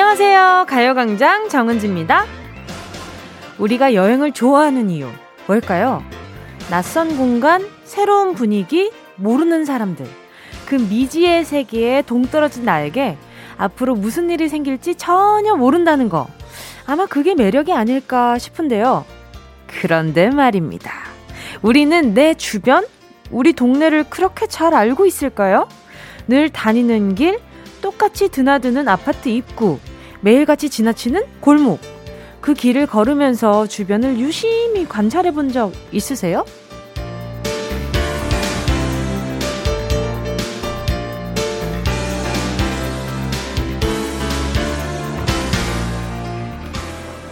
안녕하세요. 가요광장 정은지입니다. 우리가 여행을 좋아하는 이유, 뭘까요? 낯선 공간, 새로운 분위기, 모르는 사람들. 그 미지의 세계에 동떨어진 나에게 앞으로 무슨 일이 생길지 전혀 모른다는 거. 아마 그게 매력이 아닐까 싶은데요. 그런데 말입니다. 우리는 내 주변, 우리 동네를 그렇게 잘 알고 있을까요? 늘 다니는 길, 똑같이 드나드는 아파트 입구, 매일같이 지나치는 골목. 그 길을 걸으면서 주변을 유심히 관찰해 본 적 있으세요?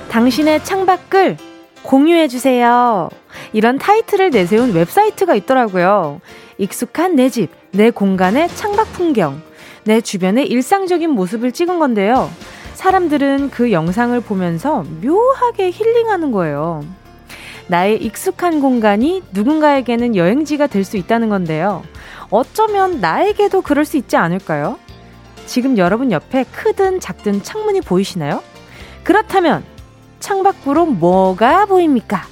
당신의 창밖을 공유해주세요. 이런 타이틀을 내세운 웹사이트가 있더라고요. 익숙한 내 집, 내 공간의 창밖 풍경, 내 주변의 일상적인 모습을 찍은 건데요. 사람들은 그 영상을 보면서 묘하게 힐링하는 거예요. 나의 익숙한 공간이 누군가에게는 여행지가 될 수 있다는 건데요. 어쩌면 나에게도 그럴 수 있지 않을까요? 지금 여러분 옆에 크든 작든 창문이 보이시나요? 그렇다면 창밖으로 뭐가 보입니까?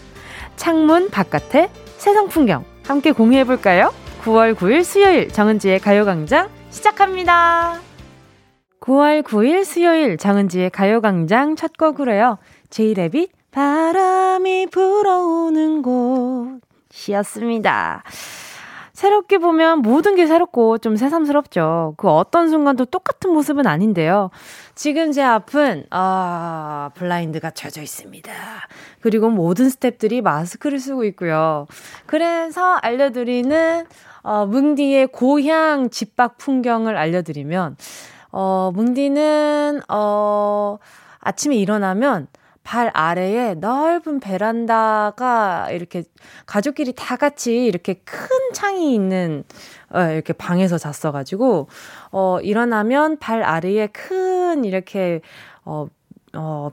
창문 바깥의 세상 풍경 함께 공유해볼까요? 9월 9일 수요일 정은지의 가요광장 시작합니다. 9월 9일 수요일 정은지의 가요광장 첫 곡으로요. 제이레빗 바람이 불어오는 곳이었습니다. 새롭게 보면 모든 게 새롭고 좀 새삼스럽죠. 그 어떤 순간도 똑같은 모습은 아닌데요. 지금 제 앞은 블라인드가 젖어 있습니다. 그리고 모든 스태프들이 마스크를 쓰고 있고요. 그래서 알려드리는 뭉디의 고향 집 밖 풍경을 알려드리면 뭉디는 아침에 일어나면 발 아래에 넓은 베란다가 이렇게 가족끼리 다 같이 이렇게 큰 창이 있는 이렇게 방에서 잤어가지고 일어나면 발 아래에 큰 이렇게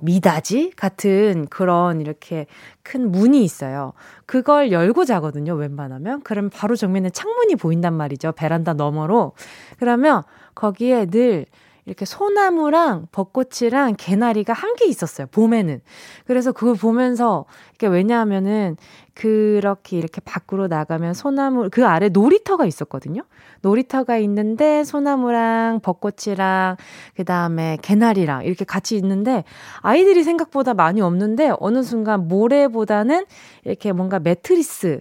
미닫이 같은 그런 이렇게 큰 문이 있어요. 그걸 열고 자거든요. 웬만하면. 그럼 바로 정면에 창문이 보인단 말이죠. 베란다 너머로. 그러면 거기에 늘 이렇게 소나무랑 벚꽃이랑 개나리가 함께 있었어요. 봄에는. 그래서 그걸 보면서 이렇게 왜냐하면은 그렇게 이렇게 밖으로 나가면 소나무 그 아래 놀이터가 있었거든요. 놀이터가 있는데 소나무랑 벚꽃이랑 그다음에 개나리랑 이렇게 같이 있는데 아이들이 생각보다 많이 없는데 어느 순간 모래보다는 이렇게 뭔가 매트리스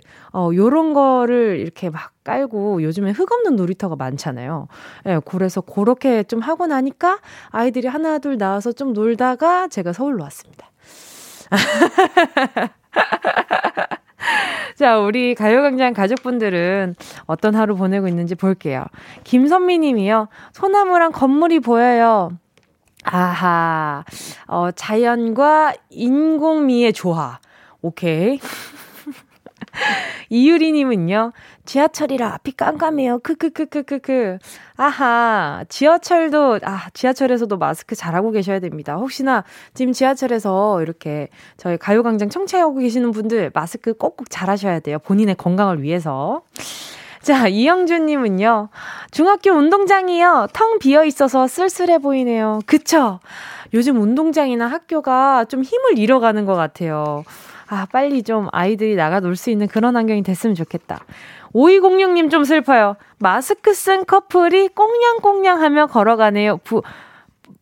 요런 거를 이렇게 막 깔고 요즘에 흙없는 놀이터가 많잖아요. 예, 그래서 그렇게 좀 하고 나니까 아이들이 하나 둘 나와서 좀 놀다가 제가 서울로 왔습니다. 자, 우리 가요광장 가족분들은 어떤 하루 보내고 있는지 볼게요. 김선미 님이요. 소나무랑 건물이 보여요. 아하. 자연과 인공미의 조화. 오케이. 이유리 님은요. 지하철이라 앞이 깜깜해요. 크크크크크크. 아하. 지하철도 지하철에서도 마스크 잘하고 계셔야 됩니다. 혹시나 지금 지하철에서 이렇게 저희 가요광장 청취하고 계시는 분들 마스크 꼭꼭 잘하셔야 돼요. 본인의 건강을 위해서. 자, 이영준 님은요. 중학교 운동장이요. 텅 비어 있어서 쓸쓸해 보이네요. 그쵸? 요즘 운동장이나 학교가 좀 힘을 잃어가는 것 같아요. 아, 빨리 좀 아이들이 나가 놀 수 있는 그런 환경이 됐으면 좋겠다. 5206님 좀 슬퍼요. 마스크 쓴 커플이 꽁냥꽁냥하며 걸어가네요.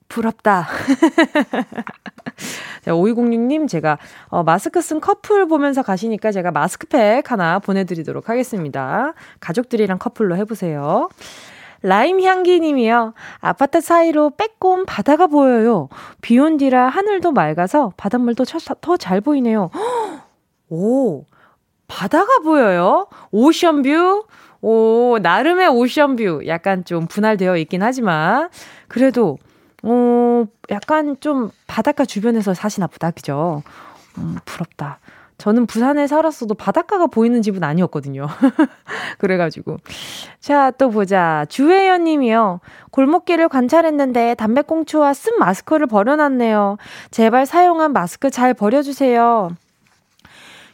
부럽다. 5206님 제가 마스크 쓴 커플 보면서 가시니까 제가 마스크팩 하나 보내드리도록 하겠습니다. 가족들이랑 커플로 해보세요. 라임향기님이요. 아파트 사이로 빼꼼 바다가 보여요. 비온 뒤라 하늘도 맑아서 바닷물도 더 잘 보이네요. 허! 오, 바다가 보여요? 오션뷰? 오, 나름의 오션뷰. 약간 좀 분할되어 있긴 하지만 그래도 약간 좀 바닷가 주변에서 사시나 보다. 그죠? 부럽다. 저는 부산에 살았어도 바닷가가 보이는 집은 아니었거든요. 그래가지고. 자, 또 보자. 주혜연 님이요. 골목길을 관찰했는데 담배꽁초와 쓴 마스크를 버려놨네요. 제발 사용한 마스크 잘 버려주세요.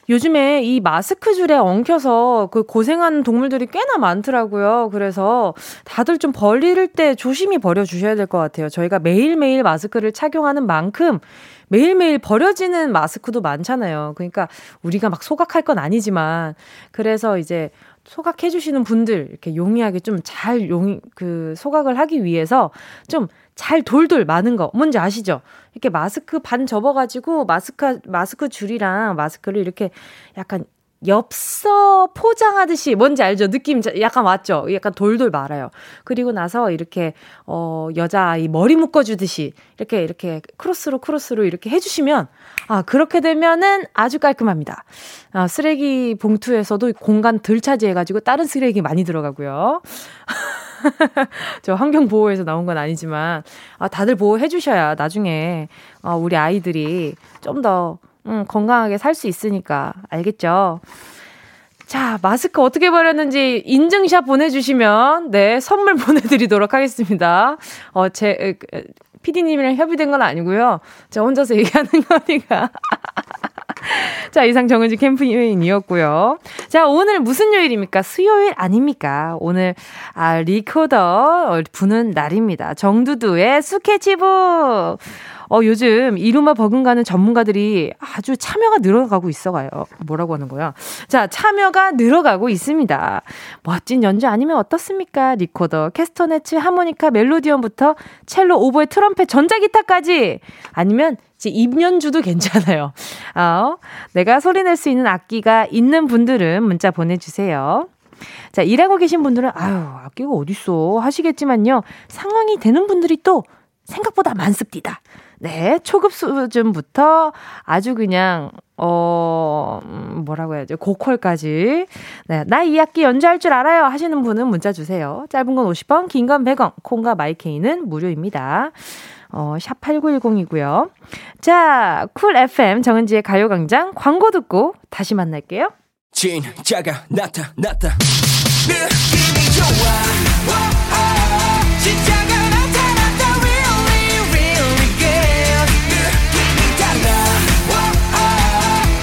요즘에 이 마스크 줄에 엉켜서 그 고생하는 동물들이 꽤나 많더라고요. 그래서 다들 좀 벌릴 때 조심히 버려주셔야 될 것 같아요. 저희가 매일매일 마스크를 착용하는 만큼 매일매일 버려지는 마스크도 많잖아요. 그러니까 우리가 막 소각할 건 아니지만, 그래서 이제 소각해주시는 분들 이렇게 용이하게 좀 잘 소각을 하기 위해서 좀 잘 돌돌 마는 거 뭔지 아시죠? 이렇게 마스크 반 접어가지고 마스크 줄이랑 마스크를 이렇게 약간 엽서 포장하듯이, 뭔지 알죠? 느낌 약간 왔죠? 약간 돌돌 말아요. 그리고 나서 이렇게 여자아이 머리 묶어주듯이 이렇게 크로스로 이렇게 해주시면, 아, 그렇게 되면은 아주 깔끔합니다. 아, 쓰레기 봉투에서도 공간 덜 차지해가지고 다른 쓰레기 많이 들어가고요. 저 환경보호에서 나온 건 아니지만, 아, 다들 보호해 주셔야 나중에 우리 아이들이 좀 더 건강하게 살 수 있으니까. 알겠죠? 자, 마스크 어떻게 버렸는지 인증샷 보내주시면, 네, 선물 보내드리도록 하겠습니다. 제 PD님이랑 협의된 건 아니고요. 저 혼자서 얘기하는 거니까. 자, 이상 정은지 캠프인이었고요. 자, 오늘 무슨 요일입니까? 수요일 아닙니까? 오늘 리코더 부는 날입니다. 정두두의 스케치북. 요즘 이루마 버금가는 전문가들이 아주 참여가 늘어가고 있어가요. 뭐라고 하는 거야? 자, 참여가 늘어가고 있습니다. 멋진 연주 아니면 어떻습니까? 리코더, 캐스터네츠, 하모니카, 멜로디언부터 첼로, 오보에 트럼펫, 전자기타까지, 아니면 이제 입연주도 괜찮아요. 내가 소리낼 수 있는 악기가 있는 분들은 문자 보내주세요. 자, 일하고 계신 분들은 악기가 어딨어 하시겠지만요, 상황이 되는 분들이 또 생각보다 많습니다. 네, 초급 수준부터 아주 그냥 뭐라고 해야죠, 고퀄까지. 네, 나 이 악기 연주할 줄 알아요 하시는 분은 문자 주세요. 짧은 건 50원, 긴 건 100원, 콩과 마이케이는 무료입니다. 샵 8910이고요. 자, 쿨 FM 정은지의 가요광장, 광고 듣고 다시 만날게요. 진짜가 나타났다. 느낌이 좋아. 진짜가 나타났다. Really, really good. 느낌이 달라.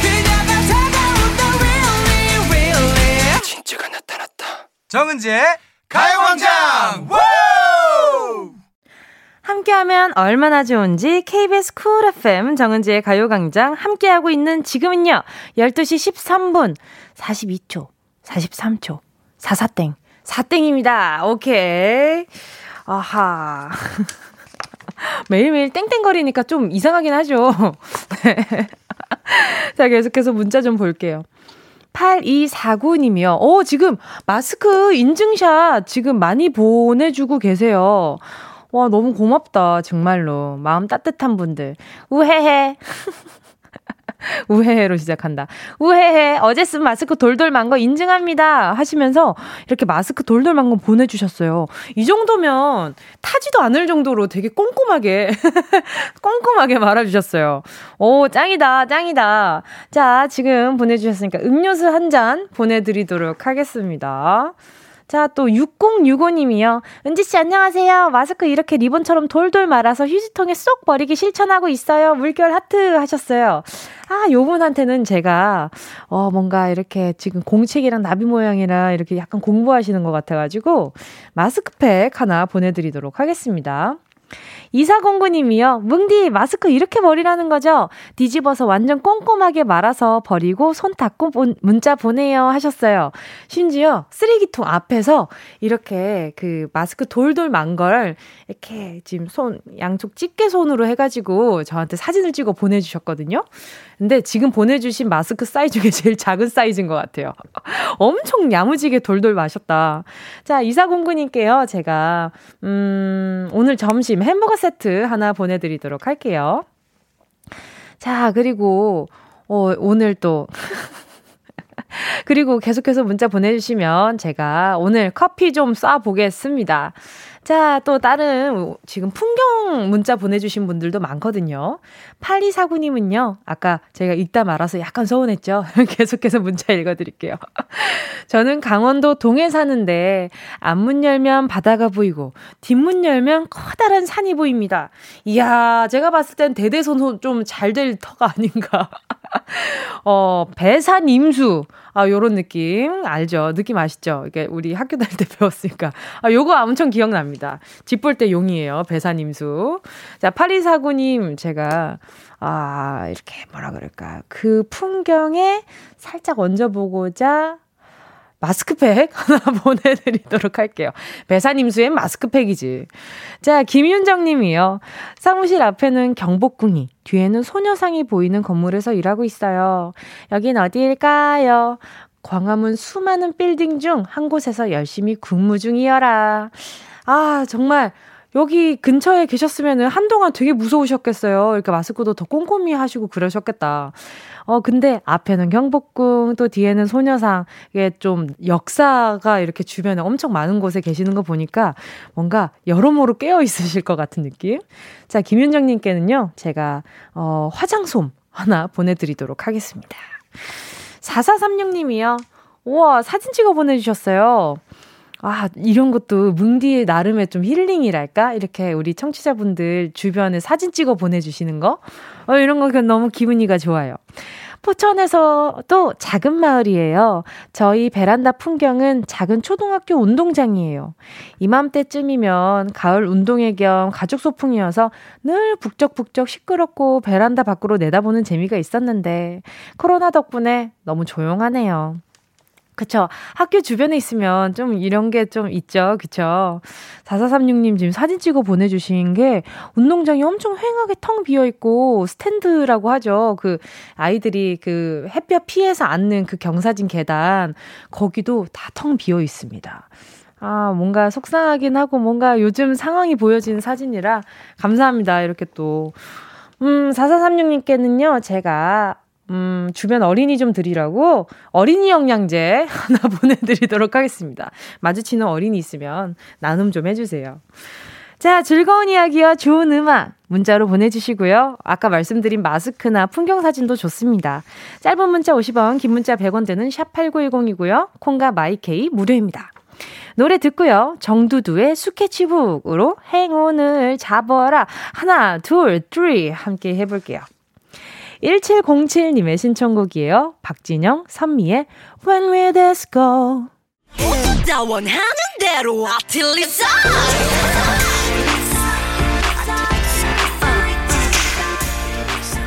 그녀가 다가온다. Really, really. 진짜가 나타났다. 정은지의 가요광장. 함께하면 얼마나 좋은지 KBS 쿨 FM 정은지의 가요광장 함께하고 있는 지금은요, 12시 13분 42초 43초 44땡 4땡입니다. 오케이. 아하. 매일매일 땡땡거리니까 좀 이상하긴 하죠. 네. 자, 계속해서 문자 좀 볼게요. 8249님이요. 지금 마스크 인증샷 지금 많이 보내주고 계세요. 와, 너무 고맙다. 정말로. 마음 따뜻한 분들. 우헤헤. 우헤헤로 시작한다. 우헤헤. 어제 쓴 마스크 돌돌 만 거 인증합니다. 하시면서 이렇게 마스크 돌돌 만 거 보내주셨어요. 이 정도면 타지도 않을 정도로 되게 꼼꼼하게, 꼼꼼하게 말아주셨어요. 오, 짱이다. 짱이다. 자, 지금 보내주셨으니까 음료수 한 잔 보내드리도록 하겠습니다. 자, 또 6065님이요. 은지씨 안녕하세요. 마스크 이렇게 리본처럼 돌돌 말아서 휴지통에 쏙 버리기 실천하고 있어요. 물결 하트 하셨어요. 아, 요분한테는 제가 뭔가 이렇게 지금 공책이랑 나비 모양이랑 이렇게 약간 공부하시는 것 같아가지고 마스크팩 하나 보내드리도록 하겠습니다. 2409님이요. 뭉디, 마스크 이렇게 버리라는 거죠? 뒤집어서 완전 꼼꼼하게 말아서 버리고 손 닦고 문자 보내요 하셨어요. 심지어 쓰레기통 앞에서 이렇게 그 마스크 돌돌 만 걸 이렇게 지금 손 양쪽 집게 손으로 해가지고 저한테 사진을 찍어 보내주셨거든요. 근데 지금 보내주신 마스크 사이즈 중에 제일 작은 사이즈인 것 같아요. 엄청 야무지게 돌돌 마셨다. 자, 2409님께요. 제가 오늘 점심 햄버거 세트 하나 보내드리도록 할게요. 자, 그리고 오늘 또 그리고 계속해서 문자 보내주시면 제가 오늘 커피 좀 쏴보겠습니다. 자, 또 다른 지금 풍경 문자 보내주신 분들도 많거든요. 8249님은요. 아까 제가 읽다 말아서 약간 서운했죠. 계속해서 문자 읽어드릴게요. 저는 강원도 동해 사는데 앞문 열면 바다가 보이고 뒷문 열면 커다란 산이 보입니다. 이야, 제가 봤을 땐 대대손손 좀 잘 될 터가 아닌가. 배산 임수. 아, 요런 느낌. 알죠? 느낌 아시죠? 이게 우리 학교 다닐 때 배웠으니까. 아, 요거 엄청 기억납니다. 집 볼 때 용이에요. 배산 임수. 자, 8249님, 제가, 아, 이렇게 뭐라 그럴까. 그 풍경에 살짝 얹어보고자 마스크팩 하나 보내드리도록 할게요. 배산임수엔 마스크팩이지. 자, 김윤정님이요. 사무실 앞에는 경복궁이, 뒤에는 소녀상이 보이는 건물에서 일하고 있어요. 여긴 어디일까요? 광화문 수많은 빌딩 중 한 곳에서 열심히 근무 중이어라. 아, 정말. 여기 근처에 계셨으면 한동안 되게 무서우셨겠어요. 그러니까 마스크도 더 꼼꼼히 하시고 그러셨겠다. 근데 앞에는 경복궁, 또 뒤에는 소녀상, 이게 좀 역사가 이렇게 주변에 엄청 많은 곳에 계시는 거 보니까 뭔가 여러모로 깨어 있으실 것 같은 느낌? 자, 김윤정님께는요, 제가, 화장솜 하나 보내드리도록 하겠습니다. 4436님이요. 우와, 사진 찍어 보내주셨어요. 아, 이런 것도 뭉디의 나름의 좀 힐링이랄까? 이렇게 우리 청취자분들 주변에 사진 찍어 보내주시는 거? 이런 거 너무 기분이가 좋아요. 포천에서도 작은 마을이에요. 저희 베란다 풍경은 작은 초등학교 운동장이에요. 이맘때쯤이면 가을 운동회 겸 가족 소풍이어서 늘 북적북적 시끄럽고 베란다 밖으로 내다보는 재미가 있었는데 코로나 덕분에 너무 조용하네요. 그쵸. 학교 주변에 있으면 좀 이런 게 좀 있죠. 그쵸. 4436님 지금 사진 찍어 보내주신 게 운동장이 엄청 휑하게 텅 비어있고 스탠드라고 하죠. 그 아이들이 그 햇볕 피해서 앉는 그 경사진 계단 거기도 다 텅 비어있습니다. 아, 뭔가 속상하긴 하고 뭔가 요즘 상황이 보여지는 사진이라 감사합니다. 이렇게 또 4436님께는요. 제가 주변 어린이 좀 드리라고 어린이 영양제 하나 보내드리도록 하겠습니다. 마주치는 어린이 있으면 나눔 좀 해주세요. 자, 즐거운 이야기와 좋은 음악 문자로 보내주시고요. 아까 말씀드린 마스크나 풍경사진도 좋습니다. 짧은 문자 50원, 긴 문자 100원 되는 샵8910이고요. 콩과 마이케이 무료입니다. 노래 듣고요. 정두두의 스케치북으로 행운을 잡아라. 하나, 둘, 쓰리 함께 해볼게요. 1707님의 신청곡이에요. 박진영, 선미의 When Will This Go. 혼자 원하는 대로 아틀리사.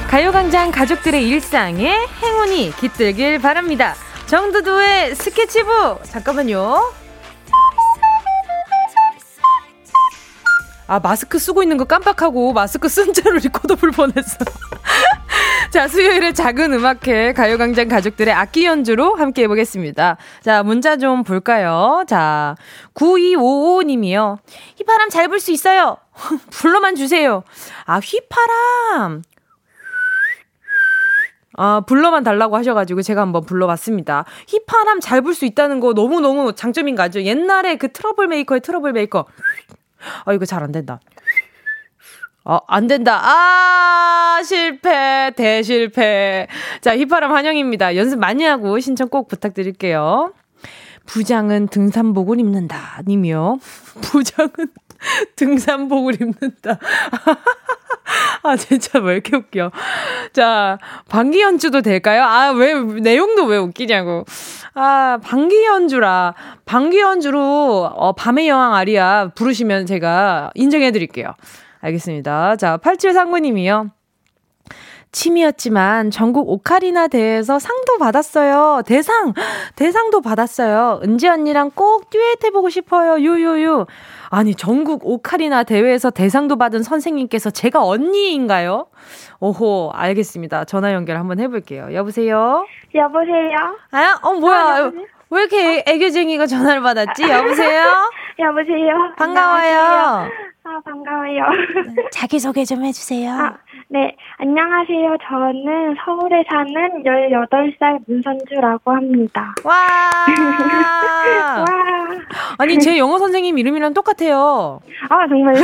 가요광장 가족들의 일상에 행운이 깃들길 바랍니다. 정두두의 스케치북. 잠깐만요. 아, 마스크 쓰고 있는 거 깜빡하고 마스크 쓴 채로 리코더 불 뻔했어. 자, 수요일에 작은 음악회 가요광장 가족들의 악기 연주로 함께 해보겠습니다. 자, 문자 좀 볼까요? 자, 9255님이요. 휘파람 잘 불 수 있어요. 불러만 주세요. 아, 휘파람. 아, 불러만 달라고 하셔가지고 제가 한번 불러봤습니다. 휘파람 잘 불 수 있다는 거 너무너무 장점인 거 알죠? 옛날에 그 트러블 메이커의 트러블 메이커. 아, 이거 잘 안 된다. 안 된다. 아, 실패. 대실패. 자, 휘파람 환영입니다. 연습 많이 하고 신청 꼭 부탁드릴게요. 부장은 등산복을 입는다. 님이요. 부장은 등산복을 입는다. 아, 진짜 왜 이렇게 웃겨. 자, 방귀 연주도 될까요? 아, 왜, 내용도 왜 웃기냐고. 아, 방귀 연주라. 방귀 연주로, 밤의 여왕 아리아 부르시면 제가 인정해드릴게요. 알겠습니다. 자, 8739님이요. 취미였지만 전국 오카리나 대회에서 상도 받았어요. 대상도 받았어요. 은지 언니랑 꼭 듀엣 해보고 싶어요. 유유유. 아니, 전국 오카리나 대회에서 대상도 받은 선생님께서 제가 언니인가요? 오호, 알겠습니다. 전화 연결 한번 해볼게요. 여보세요? 여보세요? 아, 뭐야. 여보세요? 왜 이렇게 애교쟁이가 전화를 받았지? 여보세요? 여보세요? 반가워요. 안녕하세요. 아, 반가워요. 자기소개 좀 해주세요. 아, 네, 안녕하세요. 저는 서울에 사는 18살 문선주라고 합니다. 와! 와! 아니, 제 영어 선생님 이름이랑 똑같아요. 아, 정말요?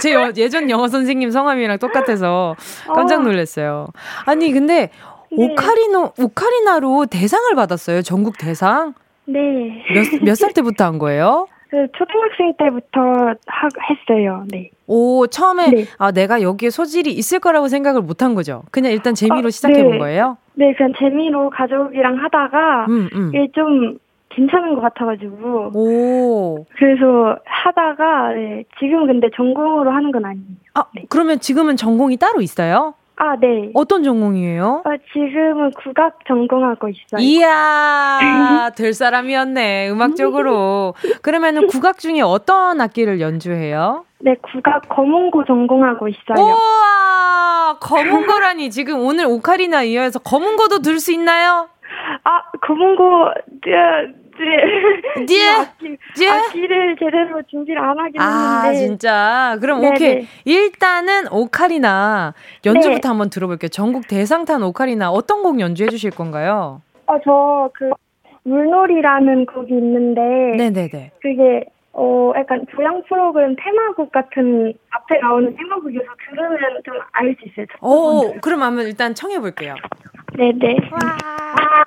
제 예전 영어 선생님 성함이랑 똑같아서 깜짝 놀랐어요. 아니, 근데 오카리나로 대상을 받았어요? 전국 대상? 네. 몇 살 때부터 한 거예요? 그 초등학생 때부터 했어요. 네. 오, 처음에 네. 아, 내가 여기에 소질이 있을 거라고 생각을 못한 거죠? 그냥 일단 재미로 시작해 본 네. 거예요? 네, 그냥 재미로 가족이랑 하다가 이게 좀 괜찮은 것 같아가지고 오. 그래서 하다가 네, 지금 근데 전공으로 하는 건 아니에요. 아, 네. 그러면 지금은 전공이 따로 있어요? 아, 네. 어떤 전공이에요? 아, 지금은 국악 전공하고 있어요. 이야, 될 사람이었네, 음악적으로. 그러면은 국악 중에 어떤 악기를 연주해요? 네, 국악 거문고 전공하고 있어요. 우와, 거문고라니. 지금 오늘 오카리나 이어서 거문고도 들 수 있나요? 아, 거문고... 악기를 제대로 준비를 안 하긴 했는데. 아, 진짜? 그럼 네네. 오케이. 일단은 오카리나 연주부터 네. 한번 들어볼게요. 전국 대상탄 오카리나 어떤 곡 연주해 주실 건가요? 저 그 물놀이라는 곡이 있는데 네네네. 그게 약간 교양 프로그램 테마곡 같은 앞에 나오는 테마곡이어서 들으면 좀 알 수 있어요. 오, 그럼 한번 일단 청해 볼게요. 네네. 와.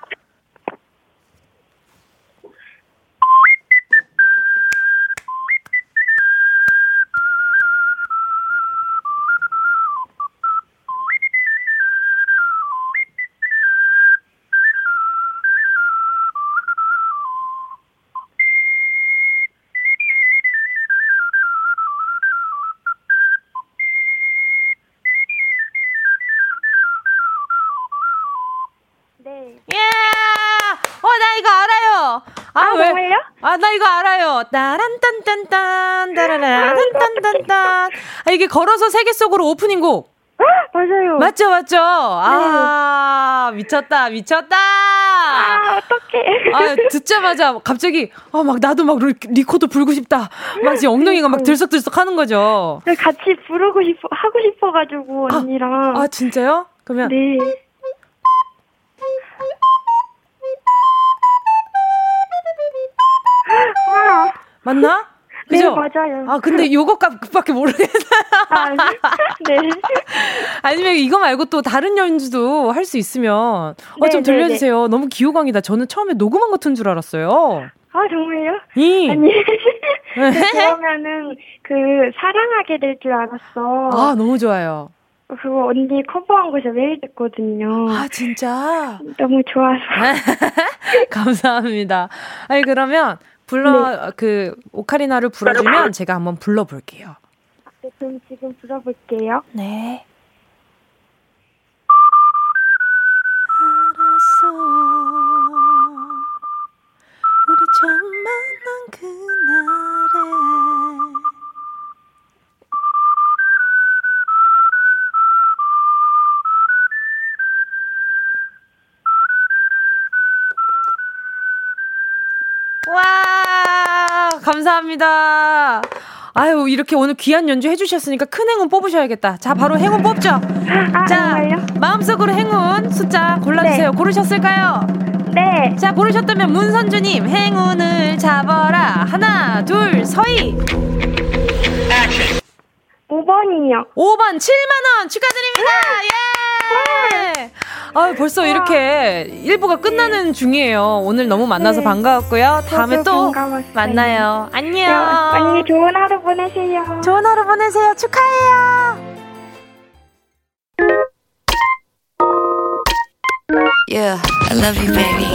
나 이거 알아요. 따란딴딴딴, 따라란딴딴딴. 아, 이게 걸어서 세계 속으로 오프닝 곡. 맞아요. 맞죠, 맞죠? 네. 아, 미쳤다, 미쳤다. 아, 어떡해. 아, 듣자마자 갑자기, 막 나도 막 리코더 불고 싶다. 막 지금 엉덩이가 막 들썩들썩 하는 거죠. 같이 부르고 싶어, 하고 싶어가지고, 언니랑. 아, 진짜요? 그러면. 네. 맞나? 그죠? 네, 맞아요. 아, 근데 요거 값밖에 모르겠어요. 아, 네. 아니면 이거 말고 또 다른 연주도 할 수 있으면 네, 좀 들려주세요. 네, 네. 너무 기호광이다. 저는 처음에 녹음한 것 같은 줄 알았어요. 아, 정말요? 아니. 그러면은 그 사랑하게 될 줄 알았어. 아, 너무 좋아요. 그거 언니 커버한 곳에 매일 듣거든요. 아, 진짜? 너무 좋아서. 감사합니다. 아니, 그러면 네. 그 오카리나를 불어주면 제가 한번 불러볼게요. 네, 그럼 지금 불어볼게요. 네. 알았어. 우리 처음 만난 그날에 와, 감사합니다. 아유, 이렇게 오늘 귀한 연주 해주셨으니까 큰 행운 뽑으셔야겠다. 자, 바로 행운 뽑죠. 아, 자, 마음속으로 행운 숫자 골라주세요. 네. 고르셨을까요? 네. 자, 고르셨다면 문선주님, 행운을 잡아라. 하나, 둘, 서희. 5번이요. 5번, 7만원 축하드립니다. 예! 예! 아, 벌써 이렇게 1부가 끝나는 네. 중이에요. 오늘 너무 만나서 네. 반가웠고요. 다음에 또 반가웠어요. 만나요. 안녕. 언니, 좋은 하루 보내세요. 좋은 하루 보내세요. 축하해요. Yeah, I love you, baby.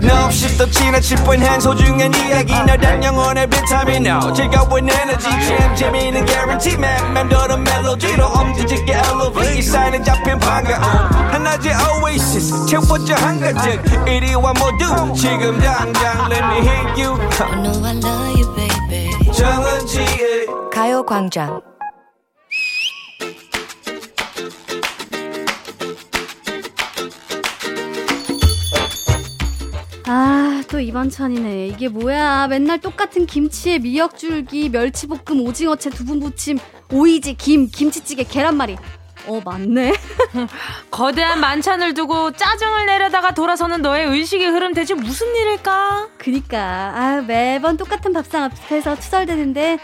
No, she's the china chip when hands hold you and the eggy. Now, damn, young on every time you know. Check out with energy, champ, Jimmy, and guarantee, man. Man, do the melody, no, did you get elevated? Sign it up in Panga. And I did oasis, check what your hunger check. 81 more doom, chick em down, down, let me hit you. I know I love you, baby. 정은지, 가요광장. 아, 또 이반찬이네. 이게 뭐야. 맨날 똑같은 김치에 미역줄기, 멸치볶음, 오징어채, 두부무침, 오이지, 김, 김치찌개, 계란말이. 맞네. 거대한 만찬을 두고 짜증을 내려다가 돌아서는 너의 의식의 흐름, 대체 무슨 일일까? 그니까 매번 똑같은 밥상 앞에서 투덜대는데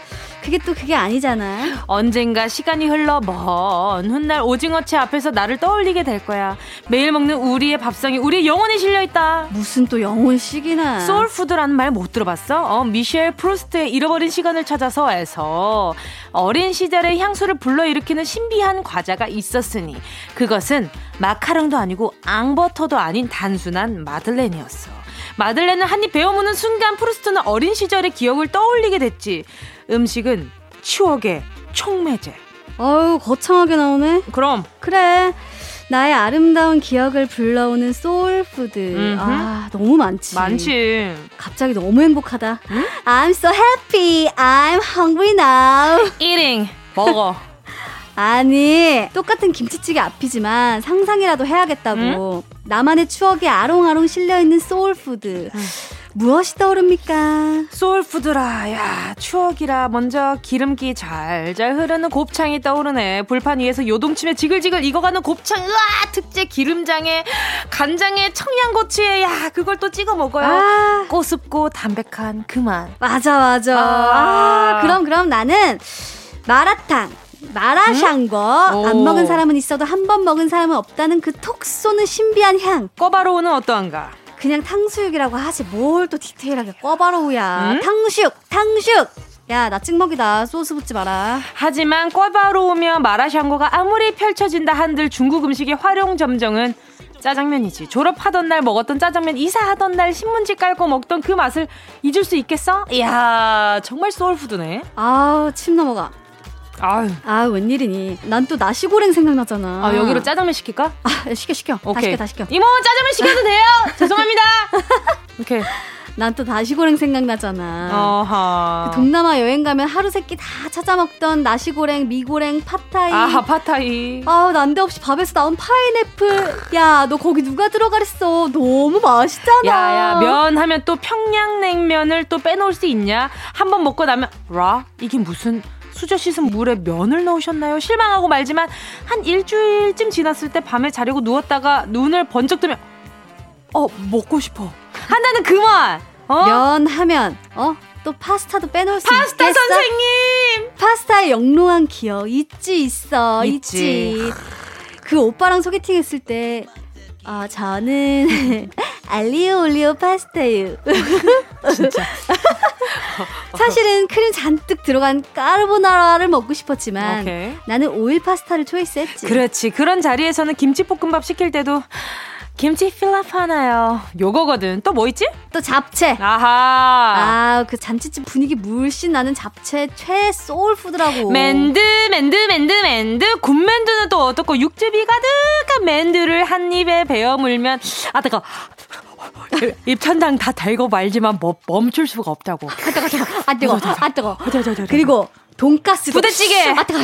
그게 또 그게 아니잖아. 언젠가 시간이 흘러 먼 훗날 오징어채 앞에서 나를 떠올리게 될 거야. 매일 먹는 우리의 밥상에 우리의 영혼이 실려있다. 무슨 또 영혼식이나. 소울푸드라는 말 못 들어봤어? 미셸 프루스트의 잃어버린 시간을 찾아서에서 어린 시절의 향수를 불러일으키는 신비한 과자가 있었으니 그것은 마카롱도 아니고 앙버터도 아닌 단순한 마들렌이었어. 마들렌을 한입 베어무는 순간 프루스트는 어린 시절의 기억을 떠올리게 됐지. 음식은 추억의 촉매제. 어우, 거창하게 나오네. 그럼. 그래. 나의 아름다운 기억을 불러오는 소울푸드. 아, 너무 많지. 많지. 갑자기 너무 행복하다. 응? I'm so happy. I'm hungry now. Eating. 먹어. 아니, 똑같은 김치찌개 앞이지만 상상이라도 해야겠다고. 나만의 추억이 아롱아롱 실려있는 소울푸드. 무엇이 떠오릅니까? 소울푸드라, 야, 추억이라. 먼저 기름기 잘잘 흐르는 곱창이 떠오르네. 불판 위에서 요동침에 지글지글 익어가는 곱창. 으아, 특제 기름장에 간장에 청양고추에, 야, 그걸 또 찍어 먹어요. 아, 꼬숩고 담백한 그만. 맞아, 맞아. 아, 그럼 나는 마라탕. 마라샹궈. 안 먹은 사람은 있어도 한 번 먹은 사람은 없다는 그 톡 쏘는 신비한 향. 꿔바로우는 어떠한가? 그냥 탕수육이라고 하지 뭘 또 디테일하게 꿔바로우야. 탕수육. 야, 나 찍먹이다. 소스 붓지 마라. 하지만 꿔바로우며 마라샹궈가 아무리 펼쳐진다 한들 중국 음식의 활용 점정은 짜장면이지. 졸업하던 날 먹었던 짜장면, 이사하던 날 신문지 깔고 먹던 그 맛을 잊을 수 있겠어? 이야, 정말 소울푸드네. 아우, 침 넘어가. 아유, 웬일이니. 난 또 나시고랭 생각나잖아. 아, 여기로 짜장면 시킬까? 아, 시켜. 오케이. 다 시켜. 이모, 짜장면 시켜도 돼요. 죄송합니다. 오케이. 난 또 나시고랭 생각나잖아. 어하. 동남아 여행 가면 하루 세끼 다 찾아 먹던 나시고랭, 미고랭, 팟타이. 아하, 팟타이. 아, 난데없이 밥에서 나온 파인애플. 야, 너 거기 누가 들어가랬어. 너무 맛있잖아. 야, 면 하면 또 평양냉면을 또 빼놓을 수 있냐? 한번 먹고 나면 라? 이게 무슨... 수저 씻은 물에 면을 넣으셨나요? 실망하고 말지만 한 일주일쯤 지났을 때 밤에 자려고 누웠다가 눈을 번쩍 뜨면 먹고 싶어 한다는 그 맛. 면 하면 또 파스타도 빼놓을 수 있겠어? 파스타 선생님! 파스타의 영롱한 기억 있지. 그 오빠랑 소개팅 했을 때 저는 알리오 올리오 파스타유. 진짜. 사실은 크림 잔뜩 들어간 까르보나라를 먹고 싶었지만 오케이. 나는 오일 파스타를 초이스했지. 그렇지. 그런 자리에서는 김치볶음밥 시킬 때도 김치 필라프 하나요. 요거거든. 또 뭐 있지? 또 잡채. 아하. 아, 그 잔치집 분위기 물씬 나는 잡채 최 소울푸드라고. 맨두. 군맨두는 또 어떻고 육즙이 가득한 맨두를 한 입에 베어 물면 아, 뜨거. 입천장 다 달고 말지만 멈출 수가 없다고. 아 뜨거. 그리고 돈가스, 부대찌개. 아 뜨거.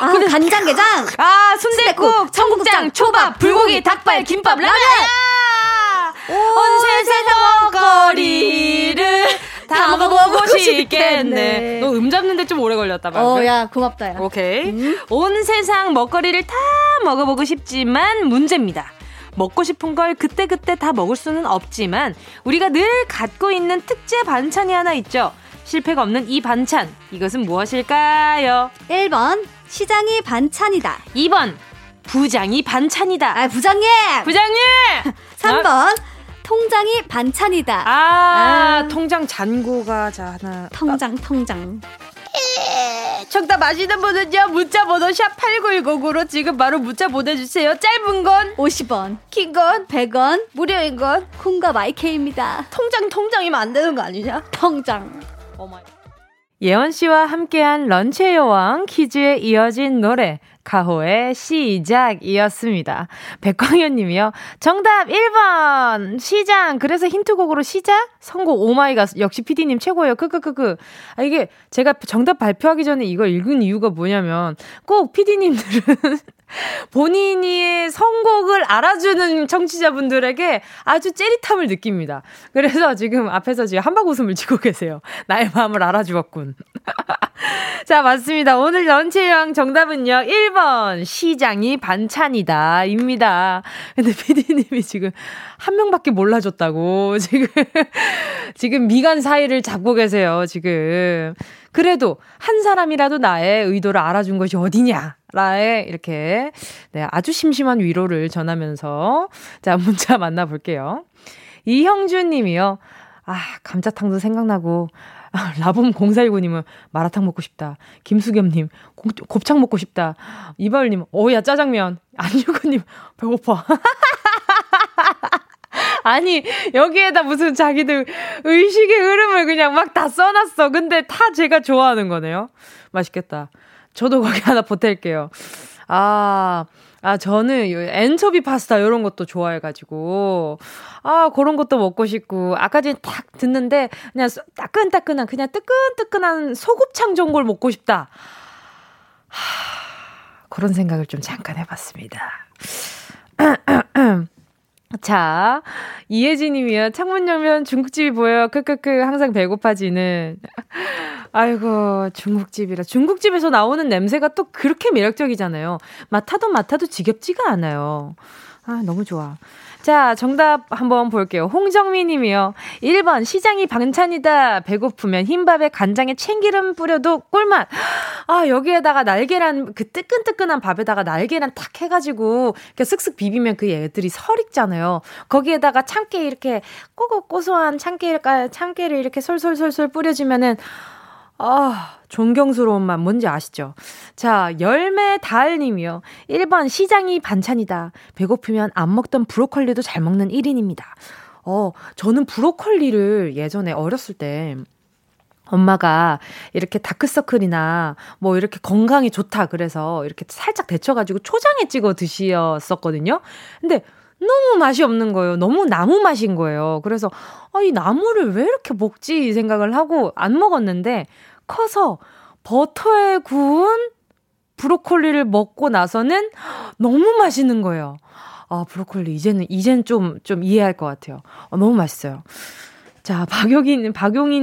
아, 간장게장. 아, 순댓국, 청국장, 초밥, 불고기, 닭발, 김밥, 라면. 온 세상 먹거리를 다 먹어보고 싶겠네. 너 음 잡는데 좀 오래 걸렸다. 야, 고맙다. 야. 오케이. 온 세상 먹거리를 다 먹어보고 싶지만 문제입니다. 먹고 싶은 걸 그때그때 다 먹을 수는 없지만 우리가 늘 갖고 있는 특제 반찬이 하나 있죠. 실패가 없는 이 반찬, 이것은 무엇일까요? 1번 시장이 반찬이다. 2번 부장이 반찬이다. 아, 부장님! 3번 통장이 반찬이다. 통장 잔고가. 자, 하나. 통장. 정답 아시는 분은요 문자 번호 샵 8910으로 지금 바로 문자 보내주세요. 짧은 건 50원, 긴 건 100원, 무료인 건 콩과 마이케이입니다. 통장이면 안 되는 거 아니냐? 통장. 예원씨와 함께한 런치의 여왕 퀴즈에 이어진 노래 가호의 시작이었습니다. 백광현님이요. 정답 1번 시장. 그래서 힌트곡으로 시작 선곡. 오마이갓, 역시 PD님 최고예요. 크크크크. 아, 이게 제가 정답 발표하기 전에 이걸 읽은 이유가 뭐냐면 꼭 PD님들은 본인이 선곡을 알아주는 청취자분들에게 아주 째릿함을 느낍니다. 그래서 지금 앞에서 지금 한박 웃음을 치고 계세요. 나의 마음을 알아주었군. 자, 맞습니다. 오늘 런치의 여왕 정답은요 1번 시장이 반찬이다 입니다. 근데 PD님이 지금 한 명밖에 몰라줬다고 지금 미간 사이를 잡고 계세요 지금. 그래도 한 사람이라도 나의 의도를 알아준 것이 어디냐. 라에 이렇게 네, 아주 심심한 위로를 전하면서 자 문자 만나볼게요. 이형준 님이요. 아 감자탕도 생각나고 라붐 041님은 마라탕 먹고 싶다. 김수겸님 곱창 먹고 싶다. 이바울님 오야 짜장면. 안유구님 배고파. 아니 여기에다 무슨 자기들 의식의 흐름을 그냥 막 다 써놨어. 근데 다 제가 좋아하는 거네요. 맛있겠다. 저도 거기 하나 보탤게요. 저는 엔초비 파스타 이런 것도 좋아해가지고 그런 것도 먹고 싶고 아까 전에 딱 듣는데 그냥 따끈따끈한 그냥 뜨끈뜨끈한 소곱창 전골 먹고 싶다. 그런 생각을 좀 잠깐 해봤습니다. 자, 이혜진님이요. 창문 열면 중국집이 보여. 크크크. 항상 배고파지는. 아이고, 중국집이라. 중국집에서 나오는 냄새가 또 그렇게 매력적이잖아요. 맡아도 지겹지가 않아요. 아, 너무 좋아. 자, 정답 한번 볼게요. 홍정미 님이요. 1번, 시장이 반찬이다. 배고프면 흰밥에 간장에 참기름 뿌려도 꿀맛. 아, 여기에다가 날계란, 그 뜨끈뜨끈한 밥에다가 날계란 탁 해가지고, 이렇게 쓱쓱 비비면 그 애들이 설 익잖아요. 거기에다가 참깨 이렇게, 고소한 참깨를 이렇게 솔솔솔솔 뿌려주면은, 존경스러운 맛 뭔지 아시죠? 자, 열매다을님이요. 1번 시장이 반찬이다. 배고프면 안 먹던 브로콜리도 잘 먹는 1인입니다. 저는 브로콜리를 예전에 어렸을 때 엄마가 이렇게 다크서클이나 뭐 이렇게 건강에 좋다 그래서 이렇게 살짝 데쳐가지고 초장에 찍어 드셨었거든요. 근데 너무 맛이 없는 거예요. 너무 나무 맛인 거예요. 그래서 이 나무를 왜 이렇게 먹지 이 생각을 하고 안 먹었는데 커서 버터에 구운 브로콜리를 먹고 나서는 너무 맛있는 거예요. 아 브로콜리 이제는 좀 이해할 것 같아요. 너무 맛있어요. 자, 박용인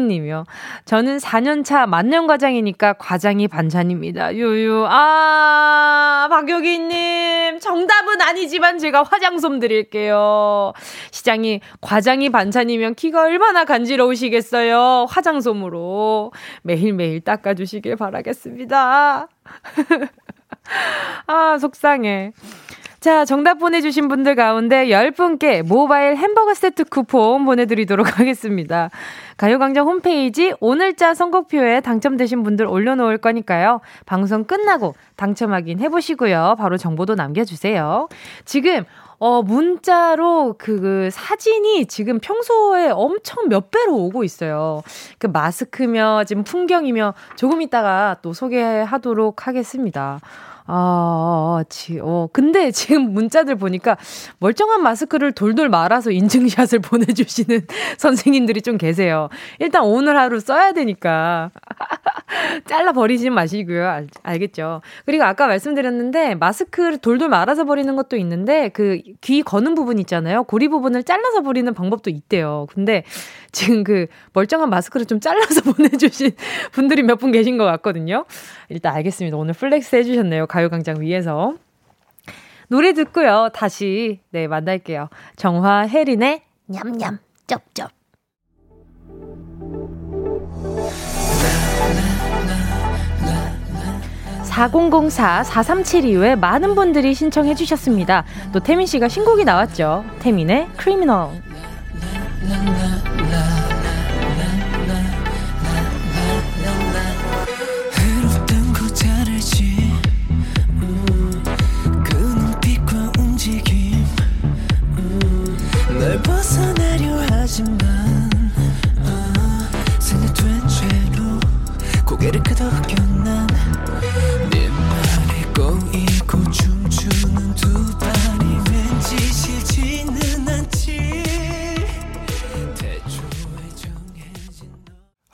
님이요. 저는 4년차 만년과장이니까 과장이 반찬입니다. 유유. 박용인 님. 정답은 아니지만 제가 화장솜 드릴게요. 과장이 반찬이면 키가 얼마나 간지러우시겠어요. 화장솜으로 매일매일 닦아주시길 바라겠습니다. 속상해. 자, 정답 보내주신 분들 가운데 10분께 모바일 햄버거 세트 쿠폰 보내드리도록 하겠습니다. 가요광장 홈페이지 오늘자 선곡표에 당첨되신 분들 올려놓을 거니까요. 방송 끝나고 당첨 확인 해보시고요. 바로 정보도 남겨주세요. 지금 문자로 그 사진이 지금 평소에 엄청 몇 배로 오고 있어요. 그 마스크며 지금 풍경이며 조금 있다가 또 소개하도록 하겠습니다. 근데 지금 문자들 보니까 멀쩡한 마스크를 돌돌 말아서 인증샷을 보내주시는 선생님들이 좀 계세요. 일단 오늘 하루 써야 되니까 잘라버리지 마시고요. 알겠죠? 그리고 아까 말씀드렸는데 마스크를 돌돌 말아서 버리는 것도 있는데 그 귀 거는 부분 있잖아요. 고리 부분을 잘라서 버리는 방법도 있대요. 근데 지금 그 멀쩡한 마스크를 좀 잘라서 보내주신 분들이 몇 분 계신 것 같거든요. 일단 알겠습니다. 오늘 플렉스 해주셨네요. 가요광장 위에서. 노래 듣고요. 다시 만날게요. 정화 혜린의 냠냠 쩝쩝. (4004) 4372에 많은 분들이 신청해 주셨습니다. 또 태민 씨가 신곡이 나왔죠. 태민의 크리미널. 벗어나려 하지만 스며든 채로 고개를 끄덕였나 네 말에 꼬이고 춤추는 두 발이 왠지 싫지는 않지 대초에 정해진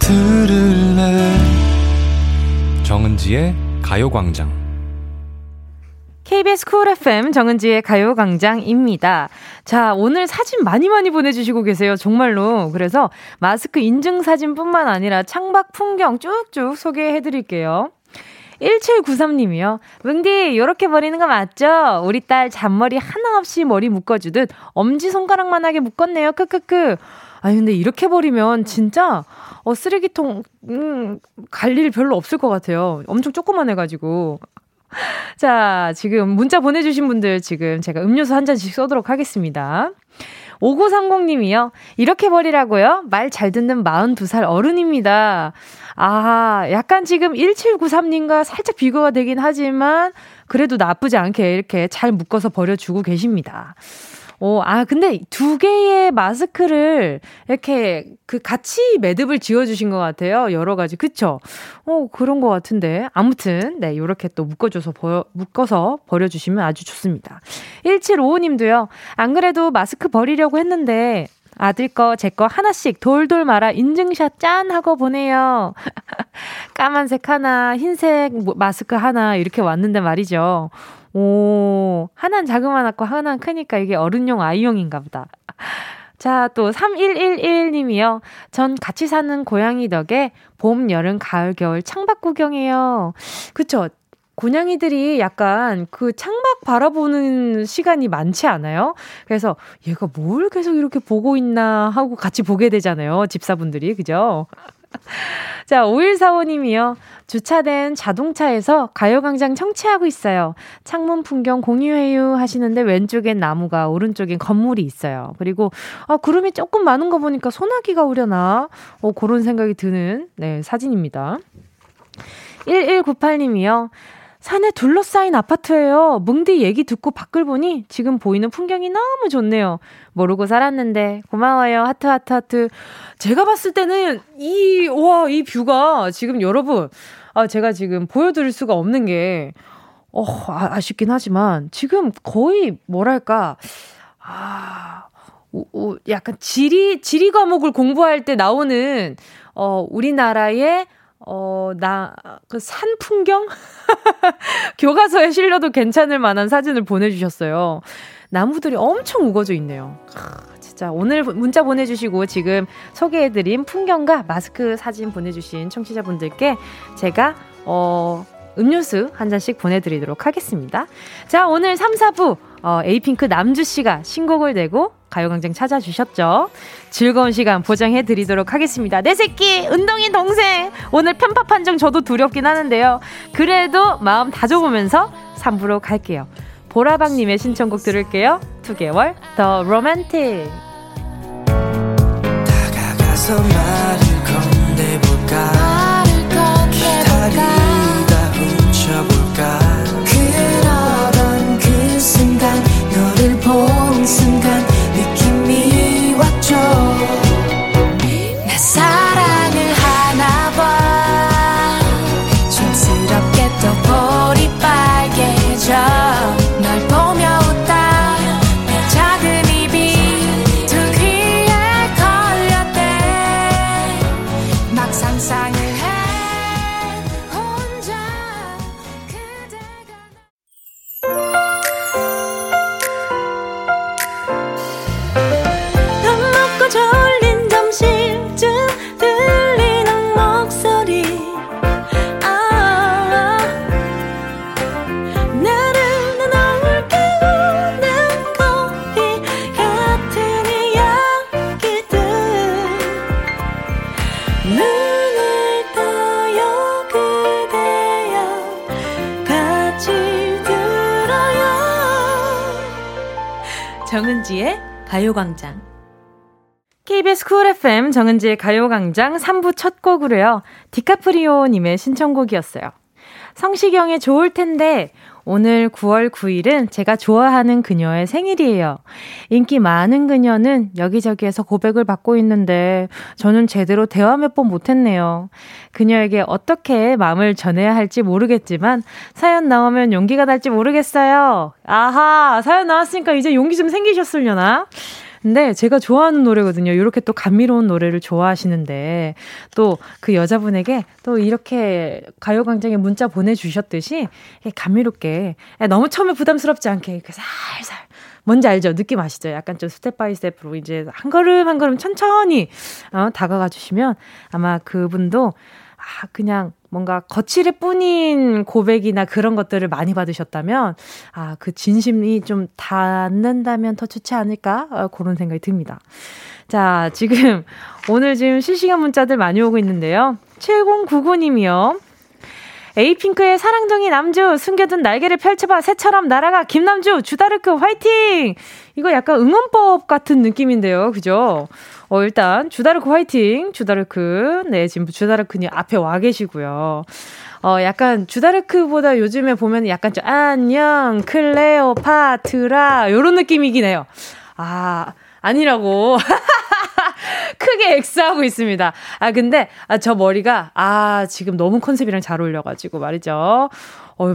들을래 정은지의 가요광장. KBS 쿨 FM 정은지의 가요광장입니다. 자, 오늘 사진 많이 많이 보내주시고 계세요. 정말로. 그래서 마스크 인증 사진뿐만 아니라 창밖 풍경 쭉쭉 소개해드릴게요. 1793님이요. 뭉디, 요렇게 버리는 거 맞죠? 우리 딸 잔머리 하나 없이 머리 묶어주듯 엄지손가락만하게 묶었네요. 크크크. 아니 근데 이렇게 버리면 진짜 쓰레기통 갈 일 별로 없을 것 같아요. 엄청 조그만 해가지고. 자, 지금 문자 보내주신 분들 지금 제가 음료수 한 잔씩 쏘도록 하겠습니다. 5930님이요. 이렇게 버리라고요? 말 잘 듣는 42살 어른입니다. 아, 약간 지금 1793님과 살짝 비교가 되긴 하지만 그래도 나쁘지 않게 이렇게 잘 묶어서 버려주고 계십니다. 오, 아, 근데 두 개의 마스크를 이렇게 그 같이 매듭을 지어주신 것 같아요. 여러 가지. 그쵸? 오, 그런 것 같은데. 아무튼, 네, 요렇게 또 묶어서 버려주시면 아주 좋습니다. 1755님도요. 안 그래도 마스크 버리려고 했는데, 아들 거, 제 거 하나씩 돌돌 말아 인증샷 짠 하고 보내요. 까만색 하나, 흰색 마스크 하나 이렇게 왔는데 말이죠. 오, 하나는 자그마하고 하나는 크니까 이게 어른용 아이용인가 보다. 자, 또 3111님이요. 전 같이 사는 고양이 덕에 봄, 여름, 가을, 겨울 창밖 구경해요. 그쵸? 고양이들이 약간 그 창밖 바라보는 시간이 많지 않아요? 그래서 얘가 뭘 계속 이렇게 보고 있나 하고 같이 보게 되잖아요. 집사분들이. 그죠? 자, 5145님이요. 주차된 자동차에서 가요광장 청취하고 있어요. 창문 풍경 공유해요 하시는데 왼쪽엔 나무가 오른쪽엔 건물이 있어요. 그리고 구름이 조금 많은 거 보니까 소나기가 오려나? 그런 생각이 드는 네, 사진입니다. 1198님이요. 산에 둘러싸인 아파트예요. 뭉디 얘기 듣고 밖을 보니 지금 보이는 풍경이 너무 좋네요. 모르고 살았는데 고마워요. 하트 하트 하트. 제가 봤을 때는 이 뷰가 지금 여러분 제가 지금 보여드릴 수가 없는 게 아쉽긴 하지만 지금 거의 뭐랄까 약간 지리 과목을 공부할 때 나오는 우리나라의 그 산 풍경? 교과서에 실려도 괜찮을 만한 사진을 보내주셨어요. 나무들이 엄청 우거져 있네요. 진짜 오늘 문자 보내주시고 지금 소개해드린 풍경과 마스크 사진 보내주신 청취자분들께 제가 음료수 한 잔씩 보내드리도록 하겠습니다. 자, 오늘 3, 4부 에이핑크 남주씨가 신곡을 내고 가요광장 찾아주셨죠. 즐거운 시간 보장해드리도록 하겠습니다. 내 새끼 은동이 동생 오늘 편파 판정 저도 두렵긴 하는데요. 그래도 마음 다져보면서 3부로 갈게요. 보라방님의 신청곡 들을게요. 2개월 더 로맨틱. 다가가서 말을 건네볼까 기다리다 훔쳐볼까 그러던 그 순간 너를 본 순간 느낌이 왔죠. 나 사랑을 하나 봐. 촌스럽게 또 볼이 빨개져. 널 보며 웃다 내 작은 입이 두 귀에 걸렸대. 막 상상을 해 혼자 그대가. 정은지의 가요광장. KBS 쿨 FM 정은지의 가요광장 3부 첫 곡으로요. 디카프리오님의 신청곡이었어요. 성시경의 좋을 텐데. 오늘 9월 9일은 제가 좋아하는 그녀의 생일이에요. 인기 많은 그녀는 여기저기에서 고백을 받고 있는데 저는 제대로 대화 몇 번 못했네요. 그녀에게 어떻게 마음을 전해야 할지 모르겠지만 사연 나오면 용기가 날지 모르겠어요. 아하, 사연 나왔으니까 이제 용기 좀 생기셨으려나? 근데 제가 좋아하는 노래거든요. 이렇게 또 감미로운 노래를 좋아하시는데 또 그 여자분에게 또 이렇게 가요광장에 문자 보내주셨듯이 감미롭게 너무 처음에 부담스럽지 않게 이렇게 살살 뭔지 알죠? 느낌 아시죠? 약간 좀 스텝 바이 스텝으로 이제 한 걸음 한 걸음 천천히 다가가 주시면 아마 그분도 그냥 뭔가 거칠을 뿐인 고백이나 그런 것들을 많이 받으셨다면 그 진심이 좀 닿는다면 더 좋지 않을까? 그런 생각이 듭니다. 자, 지금 오늘 지금 실시간 문자들 많이 오고 있는데요. 7099님이요. 에이핑크의 사랑둥이 남주, 숨겨둔 날개를 펼쳐봐, 새처럼 날아가, 김남주, 주다르크 화이팅! 이거 약간 응원법 같은 느낌인데요. 그죠? 일단, 주다르크 화이팅! 주다르크. 네, 지금 주다르크님 앞에 와 계시고요. 약간 주다르크보다 요즘에 보면 약간 좀, 안녕, 클레오파트라, 요런 느낌이긴 해요. 아니라고. 크게 X하고 있습니다. 근데, 저 머리가, 지금 너무 컨셉이랑 잘 어울려가지고 말이죠.